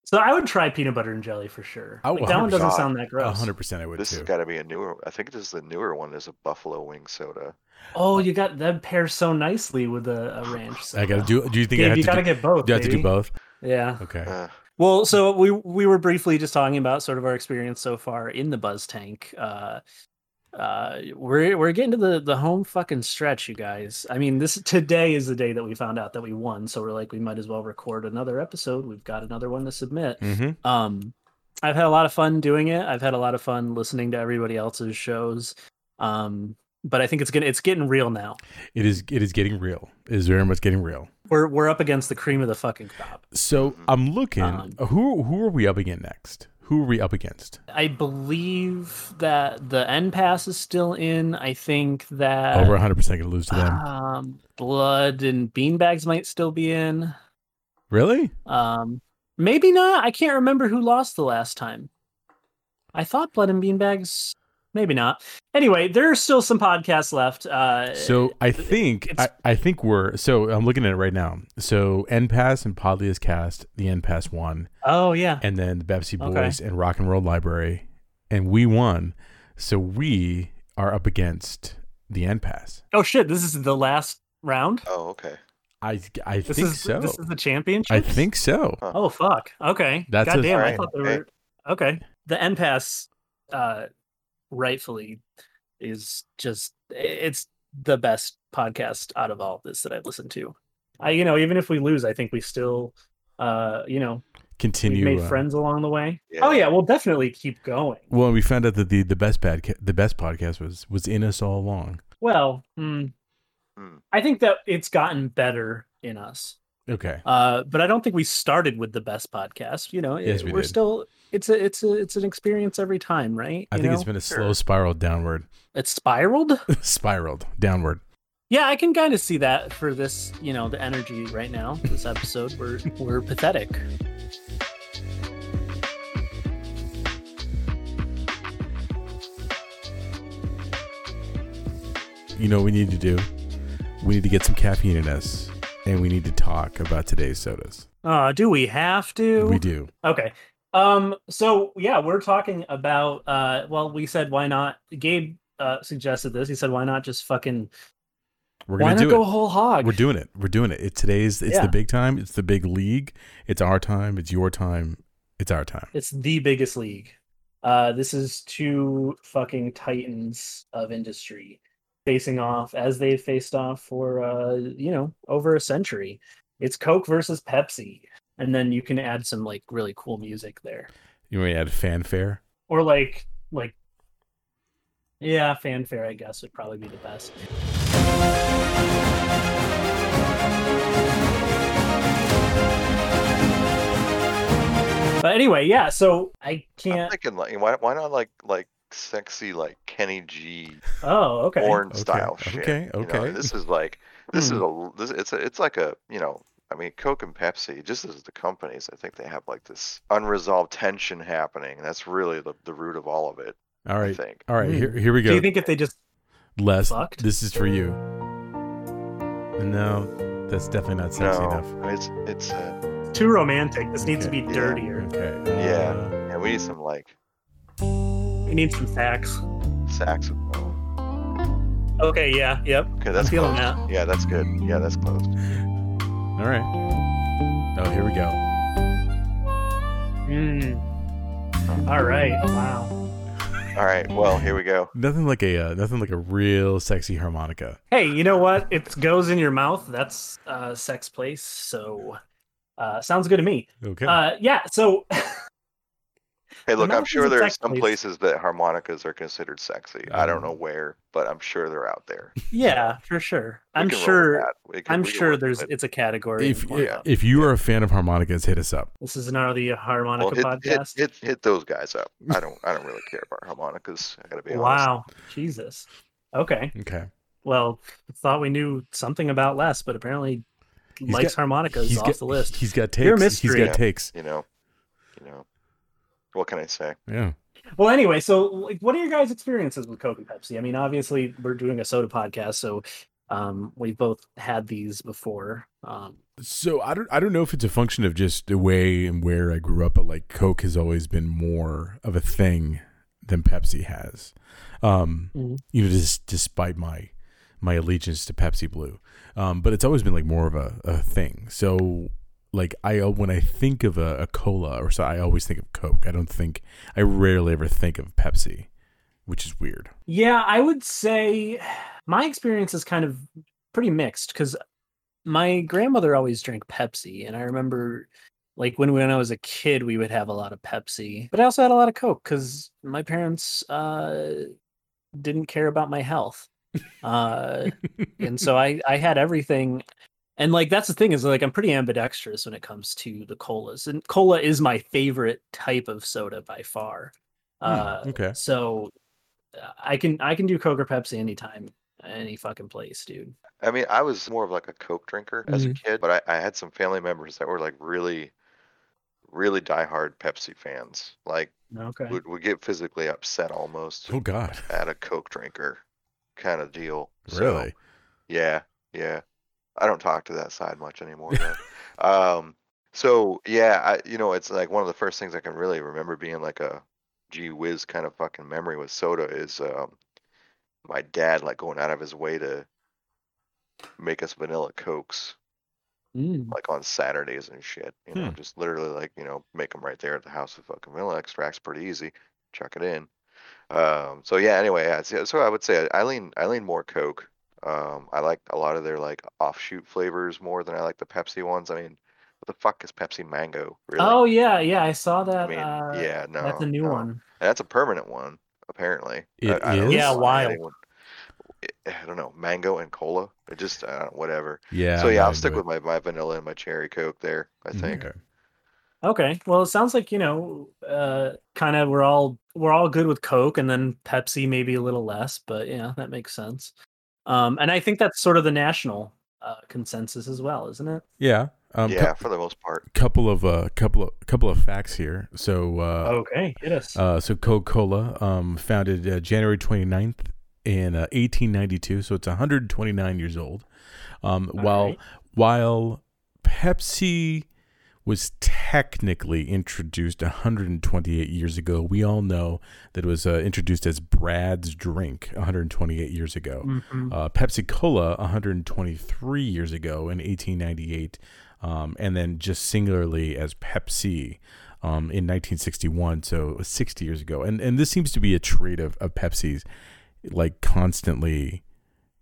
So I would try peanut butter and jelly for sure. Oh, like, that one doesn't sound that gross. one hundred percent I would. This too. Has got to be a newer. I think this is the newer one. There's a buffalo wing soda. Oh, you got that pairs so nicely with a, a ranch soda. I gotta do. Do you think Gabe, I have you to gotta do, get both? Do I have baby? to do both? Yeah. Okay. Uh, well, so we we were briefly just talking about sort of our experience so far in the Buzz Tank. Uh, uh, we're we're getting to the, the home fucking stretch, you guys. I mean, this today is the day that we found out that we won, so we're like, we might as well record another episode. We've got another one to submit. Mm-hmm. Um, I've had a lot of fun doing it. I've had a lot of fun listening to everybody else's shows. Um, but I think it's gonna it's getting real now. It is it is getting real. It is very much getting real. We're we're up against the cream of the fucking crop. So I'm looking. Um, who who are we up against next? Who are we up against? I believe that the end pass is still in. I think that over one hundred percent gonna lose to them. Um, blood and beanbags might still be in. Really? Um, maybe not. I can't remember who lost the last time. I thought blood and beanbags. Maybe not. Anyway, there are still some podcasts left. Uh, so I think I, I think we're so I'm looking at it right now. So N P A S and Podlia's Cast, the N P A S won. Oh yeah. And then the Bepsi Boys okay. and Rock and Roll Library, and we won. So we are up against the N P A S. Oh shit! This is the last round. Oh okay. I I this think is, so. This is the championship. I think so. Huh. Oh fuck. Okay. That's God a, damn. Right. I thought they were okay. The N P A S. Uh, rightfully is just it's the best podcast out of all of this that I've listened to. I you know even if we lose, I think we still uh you know continue made uh, friends along the way. Yeah. Oh yeah, we'll definitely keep going. Well, we found out that the the best podca- the best podcast was was in us all along. Well, mm, mm. I think that it's gotten better in us. Okay. Uh but I don't think we started with the best podcast, you know. Yes, we we're did. still it's a it's a it's an experience every time, right? I you think know? It's been a sure. slow spiral downward. It's spiraled? Spiraled downward. Yeah, I can kind of see that for this, you know, the energy right now. This episode, we're we're pathetic. You know what we need to do? We need to get some caffeine in us, and we need to talk about today's sodas. Uh, do we have to? We do. Okay. Um. So, yeah, we're talking about, uh. well, we said, why not? Gabe uh, suggested this. He said, why not just fucking... We're gonna Why not do go it. Whole hog? We're doing it. We're doing it. It today's it's yeah. the big time. It's the big league. It's our time. It's your time. It's our time. It's the biggest league. Uh, this is two fucking titans of industry facing off as they've faced off for uh, you know, over a century. It's Coke versus Pepsi, and then you can add some like really cool music there. You want to add fanfare or like like yeah, fanfare. I guess would probably be the best. But anyway, yeah, so I can't... I'm thinking, like, why, why not, like, like sexy, like, Kenny G... Oh, okay. Porn-style okay. shit. Okay, okay. You know, this is, like, this mm. is a... This, it's, a, it's like a, you know, I mean, Coke and Pepsi, just as the companies, I think they have, like, this unresolved tension happening, and that's really the, the root of all of it, all right. I think. All right, mm. here, here we go. Do you think if they just... Les, fucked? This is for you. No, that's definitely not sexy no, enough. It's it's uh, too romantic. This okay, needs to be yeah, dirtier. Okay. Uh, yeah. Yeah, we need some like. We need some sax. Sax. Okay. Yeah. Yep. Okay, that's I'm feeling closed. That. Yeah, that's good. Yeah, that's closed. All right. Oh, here we go. Mm. All right. Wow. All right, well, here we go. Nothing like a uh, nothing like a real sexy harmonica. Hey, you know what? It goes in your mouth. That's uh, sex place. So uh, sounds good to me. Okay. Uh, yeah. So. Hey, look, I'm sure there are some place. places that harmonicas are considered sexy. Um, I don't know where, but I'm sure they're out there. Yeah, for sure. We I'm sure. Can, I'm sure there's. It. It's a category. If yeah. if you yeah. are a fan of harmonicas, hit us up. This is now the harmonica well, hit, podcast. Hit, hit, hit those guys up. I don't. I don't really care about harmonicas. I gotta be wow. honest. Wow. Jesus. Okay. Okay. Well, thought we knew something about Les, but apparently, he's likes got, harmonicas off got, the list. He's got takes. Pure mystery. He's got yeah, takes. You know. You know. What can I say? Yeah. Well, anyway, so like, what are your guys' experiences with Coke and Pepsi? I mean, obviously, we're doing a soda podcast, so um, we both had these before. Um, so I don't, I don't know if it's a function of just the way and where I grew up, but like Coke has always been more of a thing than Pepsi has. Um, mm-hmm. You know, just despite my my allegiance to Pepsi Blue, um, but it's always been like more of a, a thing. So. Like I, when I think of a, a cola or so, I always think of Coke. I don't think, I rarely ever think of Pepsi, which is weird. Yeah, I would say my experience is kind of pretty mixed because my grandmother always drank Pepsi, and I remember like when when I was a kid, we would have a lot of Pepsi, but I also had a lot of Coke because my parents uh, didn't care about my health, uh, and so I I had everything. And like that's the thing is like I'm pretty ambidextrous when it comes to the colas, and cola is my favorite type of soda by far. Uh, mm, okay, so I can I can do Coke or Pepsi anytime, any fucking place, dude. I mean, I was more of like a Coke drinker as mm-hmm. a kid, but I, I had some family members that were like really, really diehard Pepsi fans. Like, okay. would would get physically upset almost. Oh God, at a Coke drinker kind of deal. Really? So, yeah, yeah. I don't talk to that side much anymore. But, um, so yeah, I, you know, it's like one of the first things I can really remember being like a gee whiz kind of fucking memory with soda is, um, my dad, like going out of his way to make us vanilla Cokes mm. like on Saturdays and shit, you know, hmm. just literally like, you know, make them right there at the house with fucking vanilla extracts, pretty easy. Chuck it in. Um, so yeah, anyway, yeah, so I would say I lean, I lean more Coke. Um, I like a lot of their like offshoot flavors more than I like the Pepsi ones. I mean, what the fuck is Pepsi Mango? Really? Oh yeah, yeah, I saw that. I mean, uh, yeah, no, that's a new no. one. And that's a permanent one, apparently. It I, is? I yeah, wild. Anyone, it, I don't know, mango and cola. It just I don't know, whatever. Yeah. So yeah, I'll stick with my, my vanilla and my cherry Coke there. I think. Okay. Okay. Well, it sounds like, you know, uh, kind of we're all we're all good with Coke, and then Pepsi maybe a little less, but yeah, that makes sense. Um, and I think that's sort of the national uh, consensus as well, isn't it? Yeah. Um, yeah, cu- for the most part. Couple of uh, couple of couple of facts here. So uh, okay, hit us. Uh, so Coca-Cola um, founded uh, January twenty-ninth in uh, eighteen ninety-two, so it's one hundred twenty-nine years old. Um, while right. while Pepsi was technically introduced one hundred twenty-eight years ago. We all know that it was uh, introduced as Brad's drink one hundred twenty-eight years ago. Mm-hmm. Uh, Pepsi Cola one hundred twenty-three years ago in eighteen ninety-eight, um, and then just singularly as Pepsi um, in nineteen sixty-one, so sixty years ago. And and this seems to be a trait of, of Pepsi's, like constantly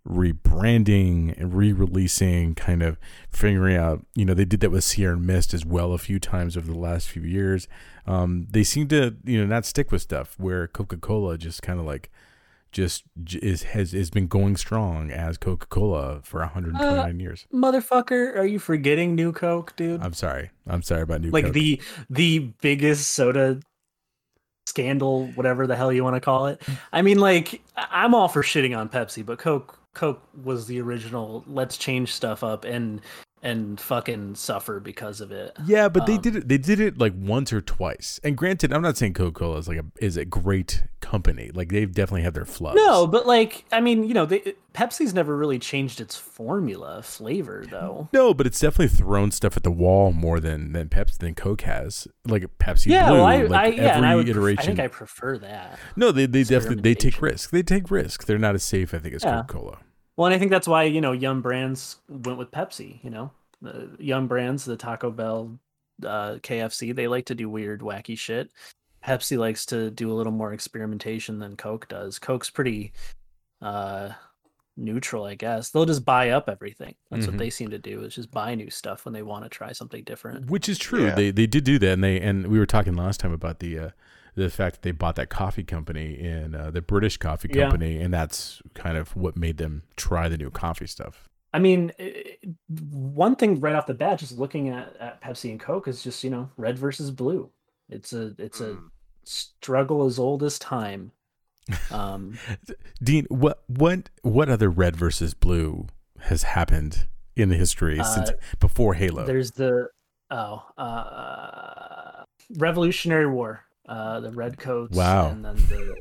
rebranding and re-releasing, kind of figuring out, you know, they did that with Sierra Mist as well a few times over the last few years. Um, they seem to, you know, not stick with stuff, where Coca-Cola just kind of like just is has, has been going strong as Coca-Cola for one hundred twenty-nine uh, years. Motherfucker, are you forgetting New Coke, dude? I'm sorry. I'm sorry about New like Coke. Like the the biggest soda scandal, whatever the hell you want to call it. I mean, like, I'm all for shitting on Pepsi, but Coke Coke was the original. Let's change stuff up and and fucking suffer because of it. Yeah, but um, they did it. They did it like once or twice. And granted, I'm not saying Coca-Cola is like a is a great company. Like they definitely have their flubs. No, but like I mean, you know, they, Pepsi's never really changed its formula flavor though. No, but it's definitely thrown stuff at the wall more than than Pepsi than Coke has. Like Pepsi yeah, Blue, well, I, like I, yeah, every I would, iteration. I think I prefer that. No, they they definitely they take risks. They take risks. They're not as safe, I think, as yeah. Coca-Cola. Well, and I think that's why, you know, Yum Brands went with Pepsi, you know, the Yum Brands, the Taco Bell, uh, K F C, they like to do weird, wacky shit. Pepsi likes to do a little more experimentation than Coke does. Coke's pretty uh, neutral, I guess. They'll just buy up everything. That's mm-hmm. what they seem to do, is just buy new stuff when they want to try something different. Which is true. Yeah. They they did do that. And they and we were talking last time about the... Uh, the fact that they bought that coffee company in uh, the British coffee company. Yeah. And that's kind of what made them try the new coffee stuff. I mean, it, one thing right off the bat, just looking at, at Pepsi and Coke is just, you know, red versus blue. It's a, it's a struggle as old as time. Um, Dean, what, what, what other red versus blue has happened in the history uh, since before Halo? There's the, Oh, uh, Revolutionary War. Uh, the Redcoats. Wow. And then the,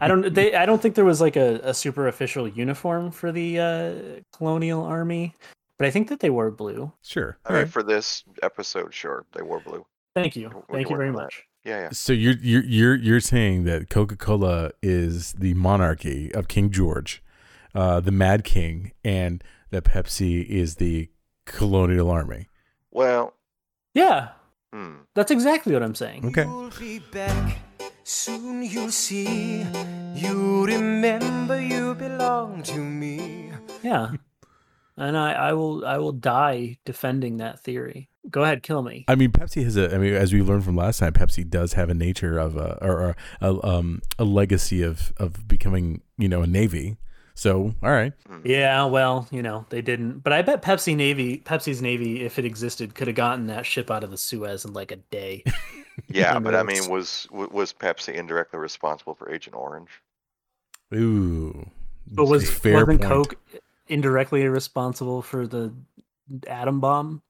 I don't. They. I don't think there was like a, a super official uniform for the uh, colonial army, but I think that they wore blue. Sure. All, All right. right. For this episode, sure, they wore blue. Thank you. We Thank you very much. That. Yeah. Yeah. So you're you're you're you're saying that Coca-Cola is the monarchy of King George, uh, the Mad King, and that Pepsi is the colonial army. Well. Yeah. That's exactly what I'm saying. Okay. You'll be back. Soon you'll see. You remember you belong to me. Yeah. And I, I will I will die defending that theory. Go ahead, kill me. I mean, Pepsi has a I mean, as we learned from last time, Pepsi does have a nature of a or, or a um a legacy of, of becoming, you know, a navy. So, all right. Yeah, well, you know, they didn't. But I bet Pepsi Navy, Pepsi's Navy, if it existed, could have gotten that ship out of the Suez in like a day. Yeah, but I mean, was was Pepsi indirectly responsible for Agent Orange? Ooh. But was, fair wasn't point. Coke indirectly responsible for the atom bomb?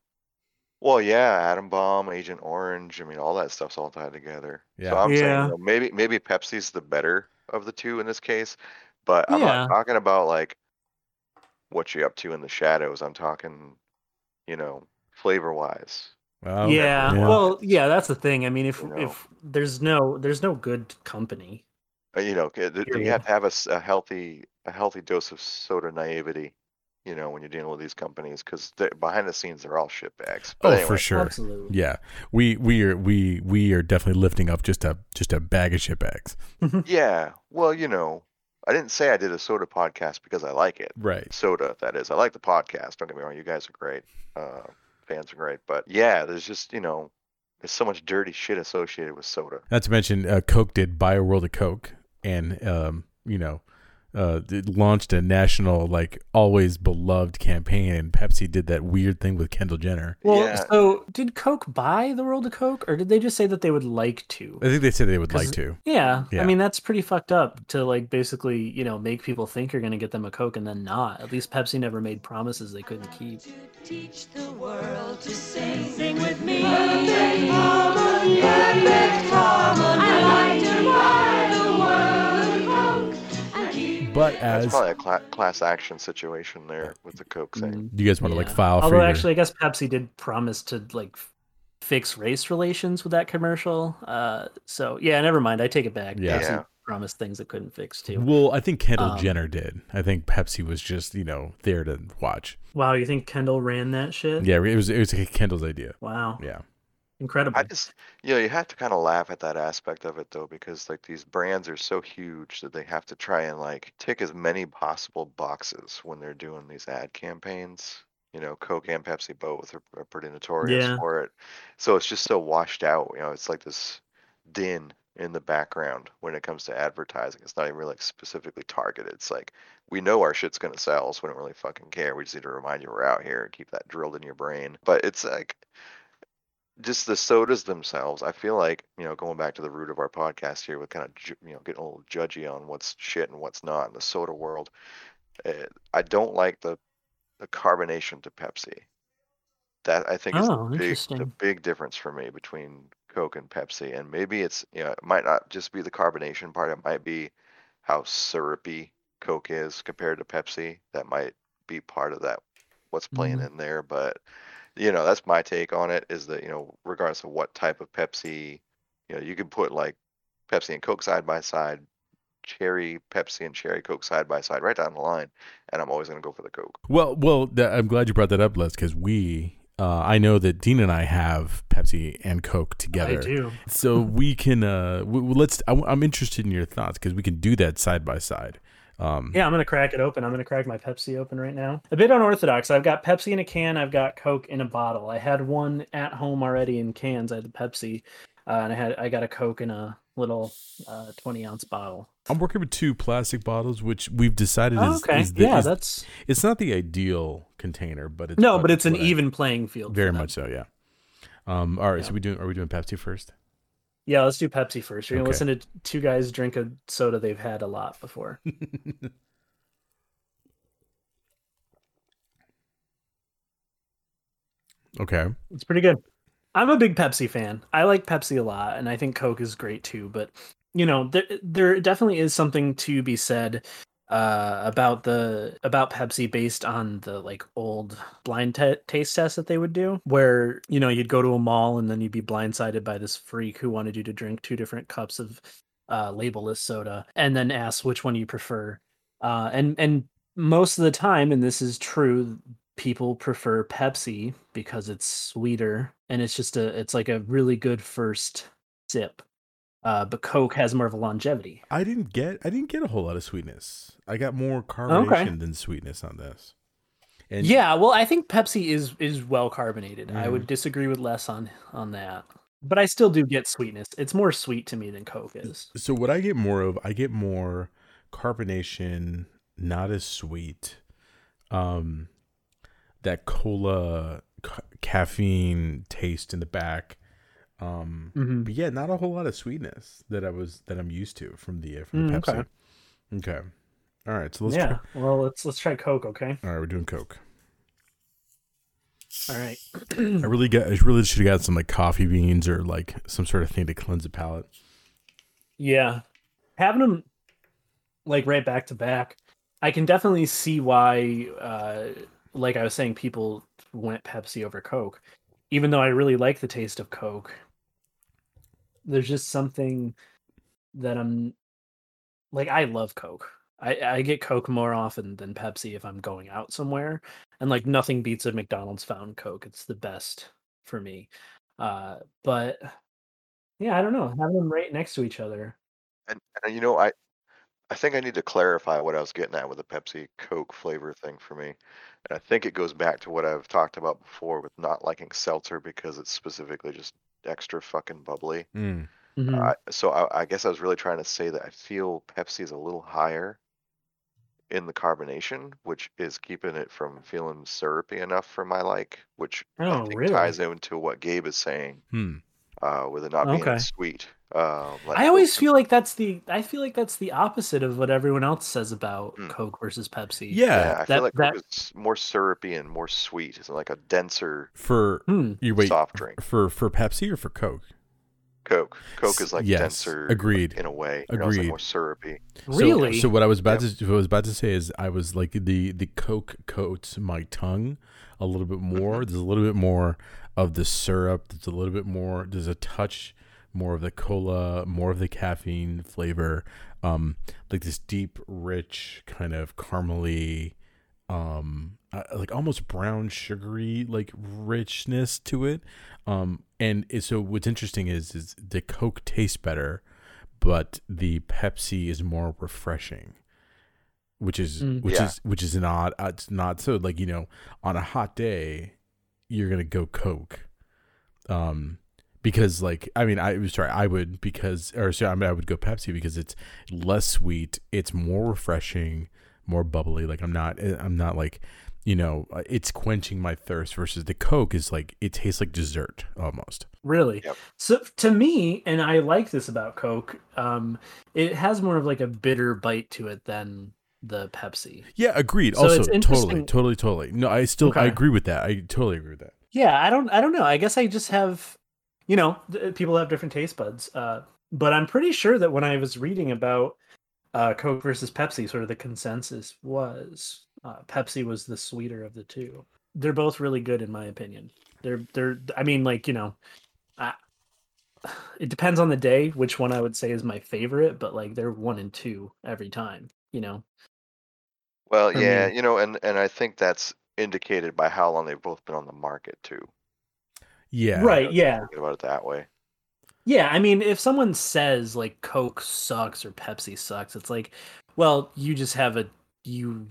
Well, yeah, atom bomb, Agent Orange. I mean, all that stuff's all tied together. Yeah. So I'm yeah. saying, you know, maybe maybe Pepsi's the better of the two in this case. But I'm yeah. not talking about, like, what you're up to in the shadows. I'm talking, you know, flavor-wise. Well, yeah. yeah. Well, yeah, that's the thing. I mean, if you know, if there's no there's no good company. You know, you have to have a, a healthy a healthy dose of soda naivety, you know, when you're dealing with these companies, because behind the scenes they're all shitbags. Oh, anyway. For sure. Absolutely. Yeah. We we are we we are definitely lifting up just a just a bag of shitbags. Yeah. Well, you know, I didn't say I did a soda podcast because I like it. Right. Soda, that is. I like the podcast. Don't get me wrong. You guys are great. Uh, fans are great. But yeah, there's just, you know, there's so much dirty shit associated with soda. Not to mention, uh, Coke did buy a World of Coke and, um, you know, uh, launched a national, like, always beloved campaign, and Pepsi did that weird thing with Kendall Jenner. Well, yeah. So did Coke buy the World of Coke, or did they just say that they would like to? I think they said they would like to. Yeah, yeah. I mean, that's pretty fucked up to, like, basically, you know, make people think you're going to get them a Coke and then not. At least Pepsi never made promises they couldn't keep. To teach the world to sing, sing with me. Perfect harmony, perfect harmony. I like to buy the world. But as, that's probably a cl- class action situation there with the Coke thing. Do you guys want yeah. to like file? Although for actually, your... I guess Pepsi did promise to like f- fix race relations with that commercial. Uh, so yeah, never mind. I take it back. Yeah. Pepsi yeah. promised things it couldn't fix too. Well, I think Kendall um, Jenner did. I think Pepsi was just, you know, there to watch. Wow, you think Kendall ran that shit? Yeah, it was it was Kendall's idea. Wow. Yeah. Incredible. I just, you know, you have to kind of laugh at that aspect of it though, because like these brands are so huge that they have to try and like tick as many possible boxes when they're doing these ad campaigns. You know, Coke and Pepsi both are, are pretty notorious yeah. for it. So it's just so washed out. You know, it's like this din in the background when it comes to advertising. It's not even really like specifically targeted. It's like, we know our shit's going to sell, so we don't really fucking care. We just need to remind you we're out here and keep that drilled in your brain. But it's like, just the sodas themselves, I feel like, you know, going back to the root of our podcast here with kind of, you know, getting a little judgy on what's shit and what's not in the soda world. It, I don't like the, the carbonation to Pepsi. That I think oh, is the big, the big difference for me between Coke and Pepsi. And maybe it's, you know, it might not just be the carbonation part. It might be how syrupy Coke is compared to Pepsi. That might be part of that, what's playing mm-hmm. in there. But you know, that's my take on it, is that, you know, regardless of what type of Pepsi, you know, you can put like Pepsi and Coke side by side, cherry Pepsi and cherry Coke side by side, right down the line, and I'm always going to go for the Coke. Well, well, th- I'm glad you brought that up, Les, because we, uh, I know that Dean and I have Pepsi and Coke together. I do. So we can, uh, w- let's, I, I'm interested in your thoughts, because we can do that side by side. Um, yeah, I'm going to crack it open. I'm going to crack my Pepsi open right now. A bit unorthodox. I've got Pepsi in a can. I've got Coke in a bottle. I had one at home already in cans. I had the Pepsi, uh, and I had I got a Coke in a little uh, twenty-ounce bottle. I'm working with two plastic bottles, which we've decided oh, is, okay. is the, yeah, is, that's it's not the ideal container, but it's no, but it's an I, even playing field. Very much so, yeah. Um, all right, yeah. so we do. Are we doing Pepsi first? Yeah, let's do Pepsi first. You're going to okay. listen to two guys drink a soda they've had a lot before. Okay. It's pretty good. I'm a big Pepsi fan. I like Pepsi a lot, and I think Coke is great too. But, you know, there, there definitely is something to be said uh, about the about Pepsi based on the like old blind te- taste test that they would do, where, you know, you'd go to a mall and then you'd be blindsided by this freak who wanted you to drink two different cups of uh, labelless soda and then ask which one you prefer. Uh, and and most of the time, and this is true, people prefer Pepsi because it's sweeter and it's just a it's like a really good first sip. Uh, but Coke has more of a longevity. I didn't get I didn't get a whole lot of sweetness. I got more carbonation okay. than sweetness on this. And yeah, well, I think Pepsi is is well carbonated. Mm. I would disagree with Les on, on that. But I still do get sweetness. It's more sweet to me than Coke is. So what I get more of, I get more carbonation, not as sweet. Um, that cola ca- caffeine taste in the back. Um, mm-hmm. But yeah, not a whole lot of sweetness that I was that I'm used to from the uh, from the mm, Pepsi. Okay. okay, all right. So let's yeah. Try... Well, let's let's try Coke. Okay. All right, we're doing Coke. All right. I really got. I really should have got some like coffee beans or like some sort of thing to cleanse the palate. Yeah, having them like right back to back, I can definitely see why. Uh, like I was saying, people went Pepsi over Coke. Even though I really like the taste of Coke, there's just something that I'm like, I love Coke. I, I get Coke more often than Pepsi if I'm going out somewhere, and like nothing beats a McDonald's fountain Coke. It's the best for me. Uh, but yeah, I don't know. Having them right next to each other. And, and you know, I, I think I need to clarify what I was getting at with the Pepsi Coke flavor thing for me. And I think it goes back to what I've talked about before with not liking seltzer because it's specifically just extra fucking bubbly. Mm. Mm-hmm. Uh, so I, I guess I was really trying to say that I feel Pepsi is a little higher in the carbonation, which is keeping it from feeling syrupy enough for my like, which oh, I think really? ties into what Gabe is saying hmm. uh, with it not okay. being sweet. Um, like I always Coke feel like that's the I feel like that's the opposite of what everyone else says about mm. Coke versus Pepsi. Yeah, yeah I that, feel like that... Coke is more syrupy and more sweet. It's like a denser for mm. you wait, soft drink for for Pepsi or for Coke. Coke. Coke is like yes. denser. Agreed. In a way. Agreed. You know, it's like more syrupy. Really? So, so what I was about yep. to what I was about to say is I was like the the Coke coats my tongue a little bit more. There's a little bit more of the syrup. There's a little bit more. There's a touch more of the cola, more of the caffeine flavor. Um, like this deep, rich kind of caramely, um, uh, like almost brown sugary like richness to it. Um, and it, so what's interesting is is the Coke tastes better, but the Pepsi is more refreshing, which is mm, which yeah. is which is an odd. It's not so like you know on a hot day, you're gonna go Coke, um, because like I mean I sorry I would because or sorry I, mean, I would go Pepsi because it's less sweet, it's more refreshing, more bubbly. Like I'm not I'm not like. You know, it's quenching my thirst versus the Coke is like, it tastes like dessert almost. Really? Yep. So to me, and I like this about Coke, um, it has more of like a bitter bite to it than the Pepsi. Yeah, agreed. So also, totally, totally, totally. No, I still, okay. I agree with that. I totally agree with that. Yeah, I don't, I don't know. I guess I just have, you know, people have different taste buds. Uh, but I'm pretty sure that when I was reading about uh, Coke versus Pepsi, sort of the consensus was... Uh, Pepsi was the sweeter of the two. They're both really good, in my opinion. They're, they're. I mean, like you know, I, it depends on the day which one I would say is my favorite, but like they're one and two every time. You know. Well, For yeah, me. you know, and and I think that's indicated by how long they've both been on the market too. Yeah. Right. Yeah. Think about it that way. Yeah, I mean, if someone says like Coke sucks or Pepsi sucks, it's like, well, you just have a you.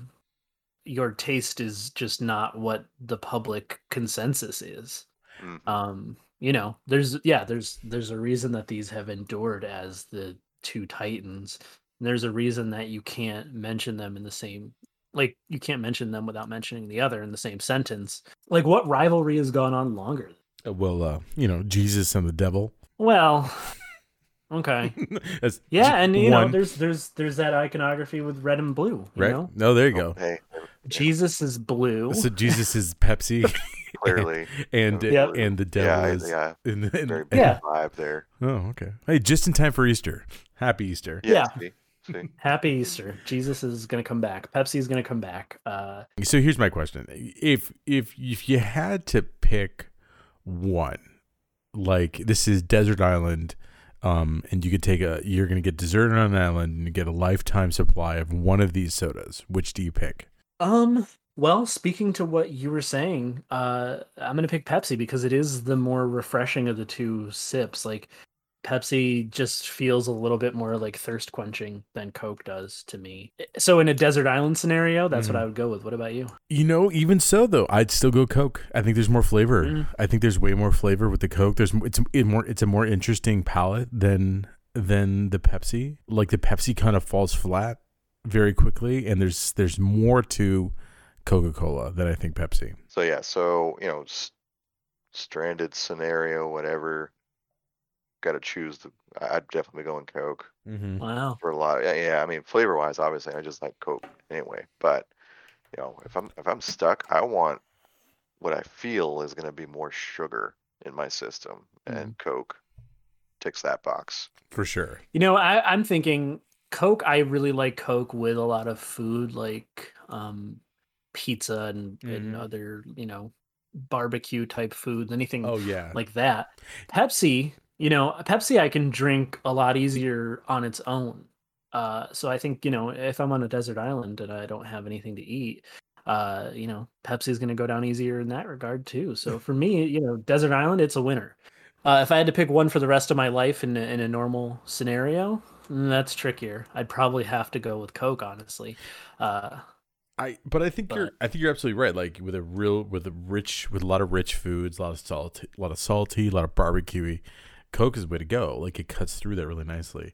your taste is just not what the public consensus is. Mm. Um, you know, there's, yeah, there's, there's a reason that these have endured as the two titans. And there's a reason that you can't mention them in the same, like you can't mention them without mentioning the other in the same sentence. Like what rivalry has gone on longer? Uh, well, uh, you know, Jesus and the devil. Well, okay. That's yeah. And you one. know, there's, there's, there's that iconography with red and blue, you right? know? No, there you go. Okay. Jesus is blue. So Jesus is Pepsi, clearly, and yeah. and, and the devil yeah, is yeah. In the, in, very big yeah. vibe there. Oh, okay. Hey, just in time for Easter. Happy Easter. Yeah. yeah. See, see. Happy Easter. Jesus is going to come back. Pepsi is going to come back. Uh, so here's my question: if if if you had to pick one, like this is Desert Island, um, and you could take a, you're going to get dessert on an island, and you get a lifetime supply of one of these sodas. Which do you pick? Um, well, speaking to what you were saying, uh, I'm going to pick Pepsi because it is the more refreshing of the two sips. Like Pepsi just feels a little bit more like thirst quenching than Coke does to me. So in a desert island scenario, that's mm. what I would go with. What about you? You know, even so though, I'd still go Coke. I think there's more flavor. Mm. I think there's way more flavor with the Coke. There's it's it more, it's a more interesting palette than, than the Pepsi. Like the Pepsi kind of falls flat very quickly, and there's there's more to Coca-Cola than I think Pepsi. So yeah, so you know, st- stranded scenario, whatever. Got to choose the. I'd definitely go in Coke. Mm-hmm. Wow. For a lot, of, yeah. I mean, flavor wise, obviously, I just like Coke anyway. But you know, if I'm if I'm stuck, I want what I feel is going to be more sugar in my system, mm-hmm. and Coke ticks that box for sure. You know, I, I'm thinking. Coke, I really like Coke with a lot of food, like um, pizza and, mm-hmm. and other, you know, barbecue type foods, anything oh, yeah. like that. Pepsi, you know, Pepsi I can drink a lot easier on its own. Uh, so I think, you know, if I'm on a desert island and I don't have anything to eat, uh, you know, Pepsi is going to go down easier in that regard too. So for me, you know, desert island, it's a winner. Uh, if I had to pick one for the rest of my life in, in a normal scenario... That's trickier. I'd probably have to go with Coke, honestly. Uh, I but I think but. you're I think you're absolutely right. Like with a real with a rich with a lot of rich foods, a lot of salty, a lot of salty, a lot of barbecuey. Coke is the way to go. Like it cuts through that really nicely.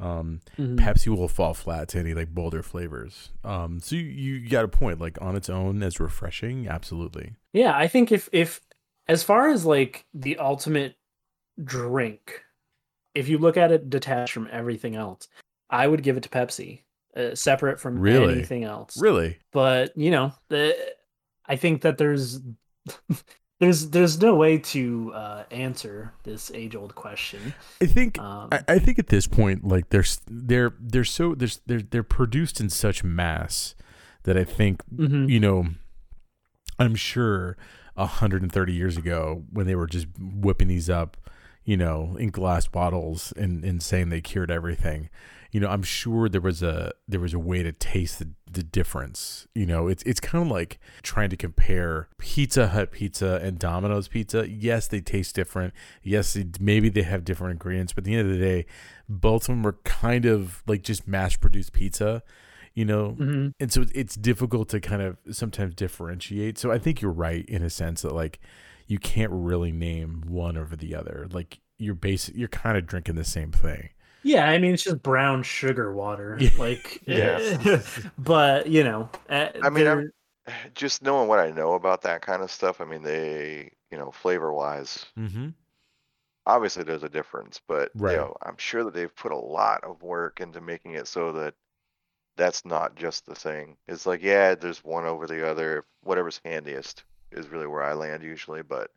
Um, mm-hmm. Pepsi will fall flat to any like bolder flavors. Um, so you, you got a point. Like on its own, as refreshing, absolutely. Yeah, I think if if as far as like the ultimate drink, if you look at it detached from everything else, I would give it to Pepsi, uh, separate from really? anything else. Really? But you know, the, I think that there's. There's there's no way to uh, answer this age old question. I think um, I, I think at this point, like they're they're they're so they're they're, they're produced in such mass that I think mm-hmm. you know, I'm sure one hundred thirty years ago when they were just whipping these up, you know, in glass bottles and, and saying they cured everything, you know, I'm sure there was a there was a way to taste the, the difference. You know, it's it's kind of like trying to compare Pizza Hut pizza and Domino's pizza. Yes, they taste different. Yes, they, maybe they have different ingredients, but at the end of the day, both of them are kind of like just mass-produced pizza, you know. Mm-hmm. And so it's difficult to kind of sometimes differentiate. So I think you're right in a sense that like you can't really name one over the other. Like you're basic, you're kind of drinking the same thing. Yeah, I mean it's just brown sugar water, like. Yeah. But you know, uh, I mean, I'm, just knowing what I know about that kind of stuff, I mean, they, you know, flavor-wise, mm-hmm. obviously there's a difference, but right. you know, I'm sure that they've put a lot of work into making it so that that's not just the thing. It's like, yeah, there's one over the other. Whatever's handiest is really where I land usually, but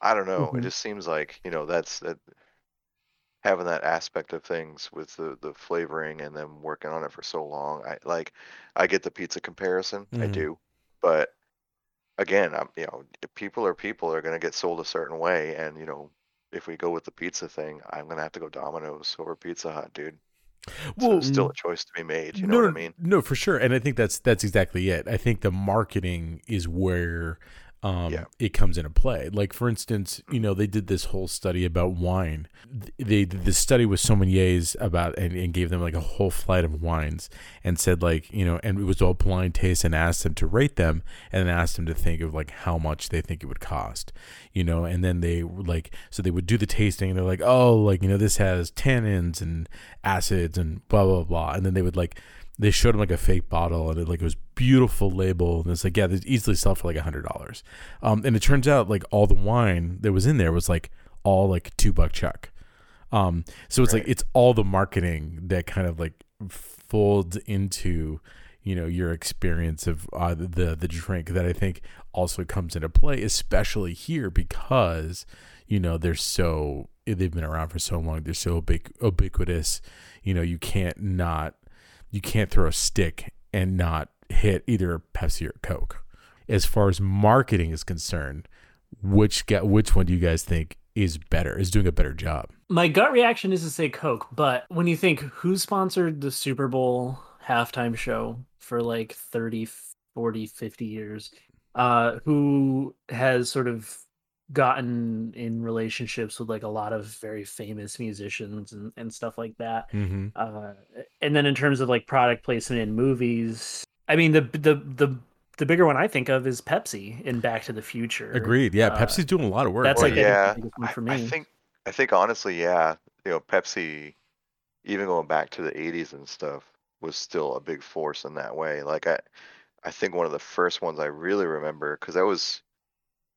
I don't know. Mm-hmm. It just seems like, you know, that's that. Having that aspect of things with the, the flavoring and them working on it for so long, I like. I get the pizza comparison, mm-hmm. I do, but again, I'm you know, people are people are gonna get sold a certain way, and you know, if we go with the pizza thing, I'm gonna have to go Domino's over Pizza Hut, dude. Well, so it's still a choice to be made. You no, know what I mean? No, for sure, and I think that's that's exactly it. I think the marketing is where. Um, yeah. It comes into play. Like, for instance, you know, they did this whole study about wine. They did this study with sommeliers about and, and gave them like a whole flight of wines and said, like, you know, and it was all blind taste and asked them to rate them and then asked them to think of like how much they think it would cost, you know, and then they like, so they would do the tasting and they're like, oh, like, you know, this has tannins and acids and blah, blah, blah. And then they would like, they showed him like a fake bottle and it like it was beautiful label and it's like, yeah, this easily sell for like a hundred dollars. Um, and it turns out like all the wine that was in there was like all like two buck chuck. Um, so it's right. like, it's all the marketing that kind of like folds into, you know, your experience of uh, the, the drink that I think also comes into play, especially here because, you know, they're so, they've been around for so long. They're so big, ubiquitous, you know, you can't not, you can't throw a stick and not hit either Pepsi or Coke. As far as marketing is concerned, which get which one do you guys think is better? Is doing a better job? My gut reaction is to say Coke, but when you think who sponsored the Super Bowl halftime show for like thirty, forty, fifty years, uh, who has sort of gotten in relationships with like a lot of very famous musicians and, and stuff like that. Mm-hmm. Uh, and then in terms of like product placement in movies, I mean, the, the, the, the bigger one I think of is Pepsi in Back to the Future. Agreed. Yeah. Uh, Pepsi's doing a lot of work. That's like, yeah, for me. I, I think, I think honestly, yeah, you know, Pepsi, even going back to the eighties and stuff, was still a big force in that way. Like I, I think one of the first ones I really remember, cause I was,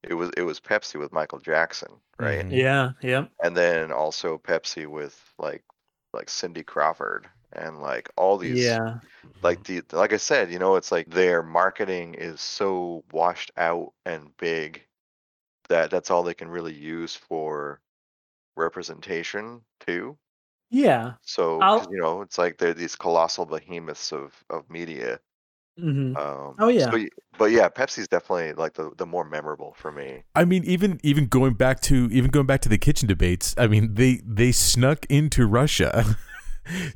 It was it was Pepsi with Michael Jackson, right? Yeah, yeah. And then also Pepsi with like like Cindy Crawford and like all these, yeah. Like the like I said, you know, it's like their marketing is so washed out and big that that's all they can really use for representation too. Yeah. So you know, it's like they're these colossal behemoths of of media. Mm-hmm. Um, oh yeah, so, but yeah, Pepsi's definitely like the, the more memorable for me. I mean, even even going back to even going back to the kitchen debates. I mean, they they snuck into Russia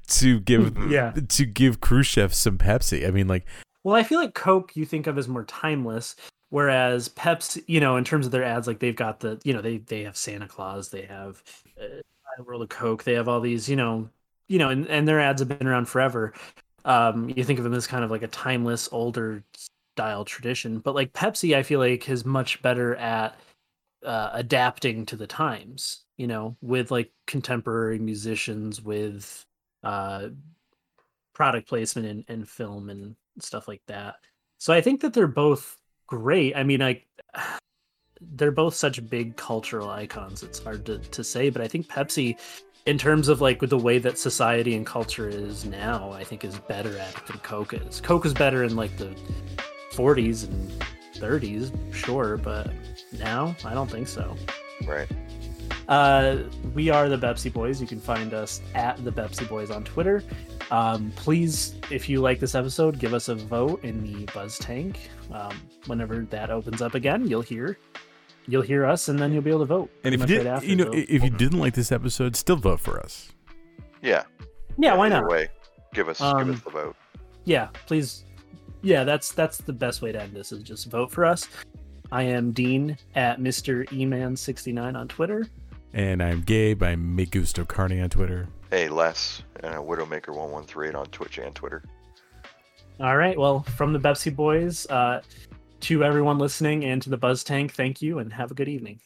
to give yeah. to give Khrushchev some Pepsi. I mean, like, well, I feel like Coke you think of as more timeless, whereas Pepsi, you know, in terms of their ads, like they've got the you know they they have Santa Claus, they have uh, World of Coke, they have all these you know you know, and, and their ads have been around forever. Um, you think of them as kind of like a timeless, older style tradition, but like Pepsi, I feel like is much better at uh, adapting to the times, you know, with like contemporary musicians, with uh, product placement in, in film and stuff like that. So I think that they're both great. I mean, I they're both such big cultural icons. It's hard to, to say, but I think Pepsi, in terms of like the way that society and culture is now, I think is better at it than Coke is. Coke is better in like the forties and thirties, sure, but now I don't think so. Right. Uh, we are the Bepsi Boys. You can find us at the Bepsi Boys on Twitter. Um, please, if you like this episode, give us a vote in the Buzz Tank. Um, whenever that opens up again, you'll hear, you'll hear us, and then you'll be able to vote. And if you did, right after, you know, so. if you didn't like this episode, still vote for us. Yeah. Yeah. Why not? Either way, give us um, give us the vote. Yeah, please. Yeah, that's that's the best way to end this is just vote for us. I am Dean at Mister E Man sixty-nine on Twitter. And I'm Gabe. I'm Me Gusto Carney on Twitter. Hey, Les. And uh, Widowmaker one one three eight on Twitch and Twitter. All right. Well, from the Bepsi Boys, uh, to everyone listening and to the Buzz Tank, thank you and have a good evening.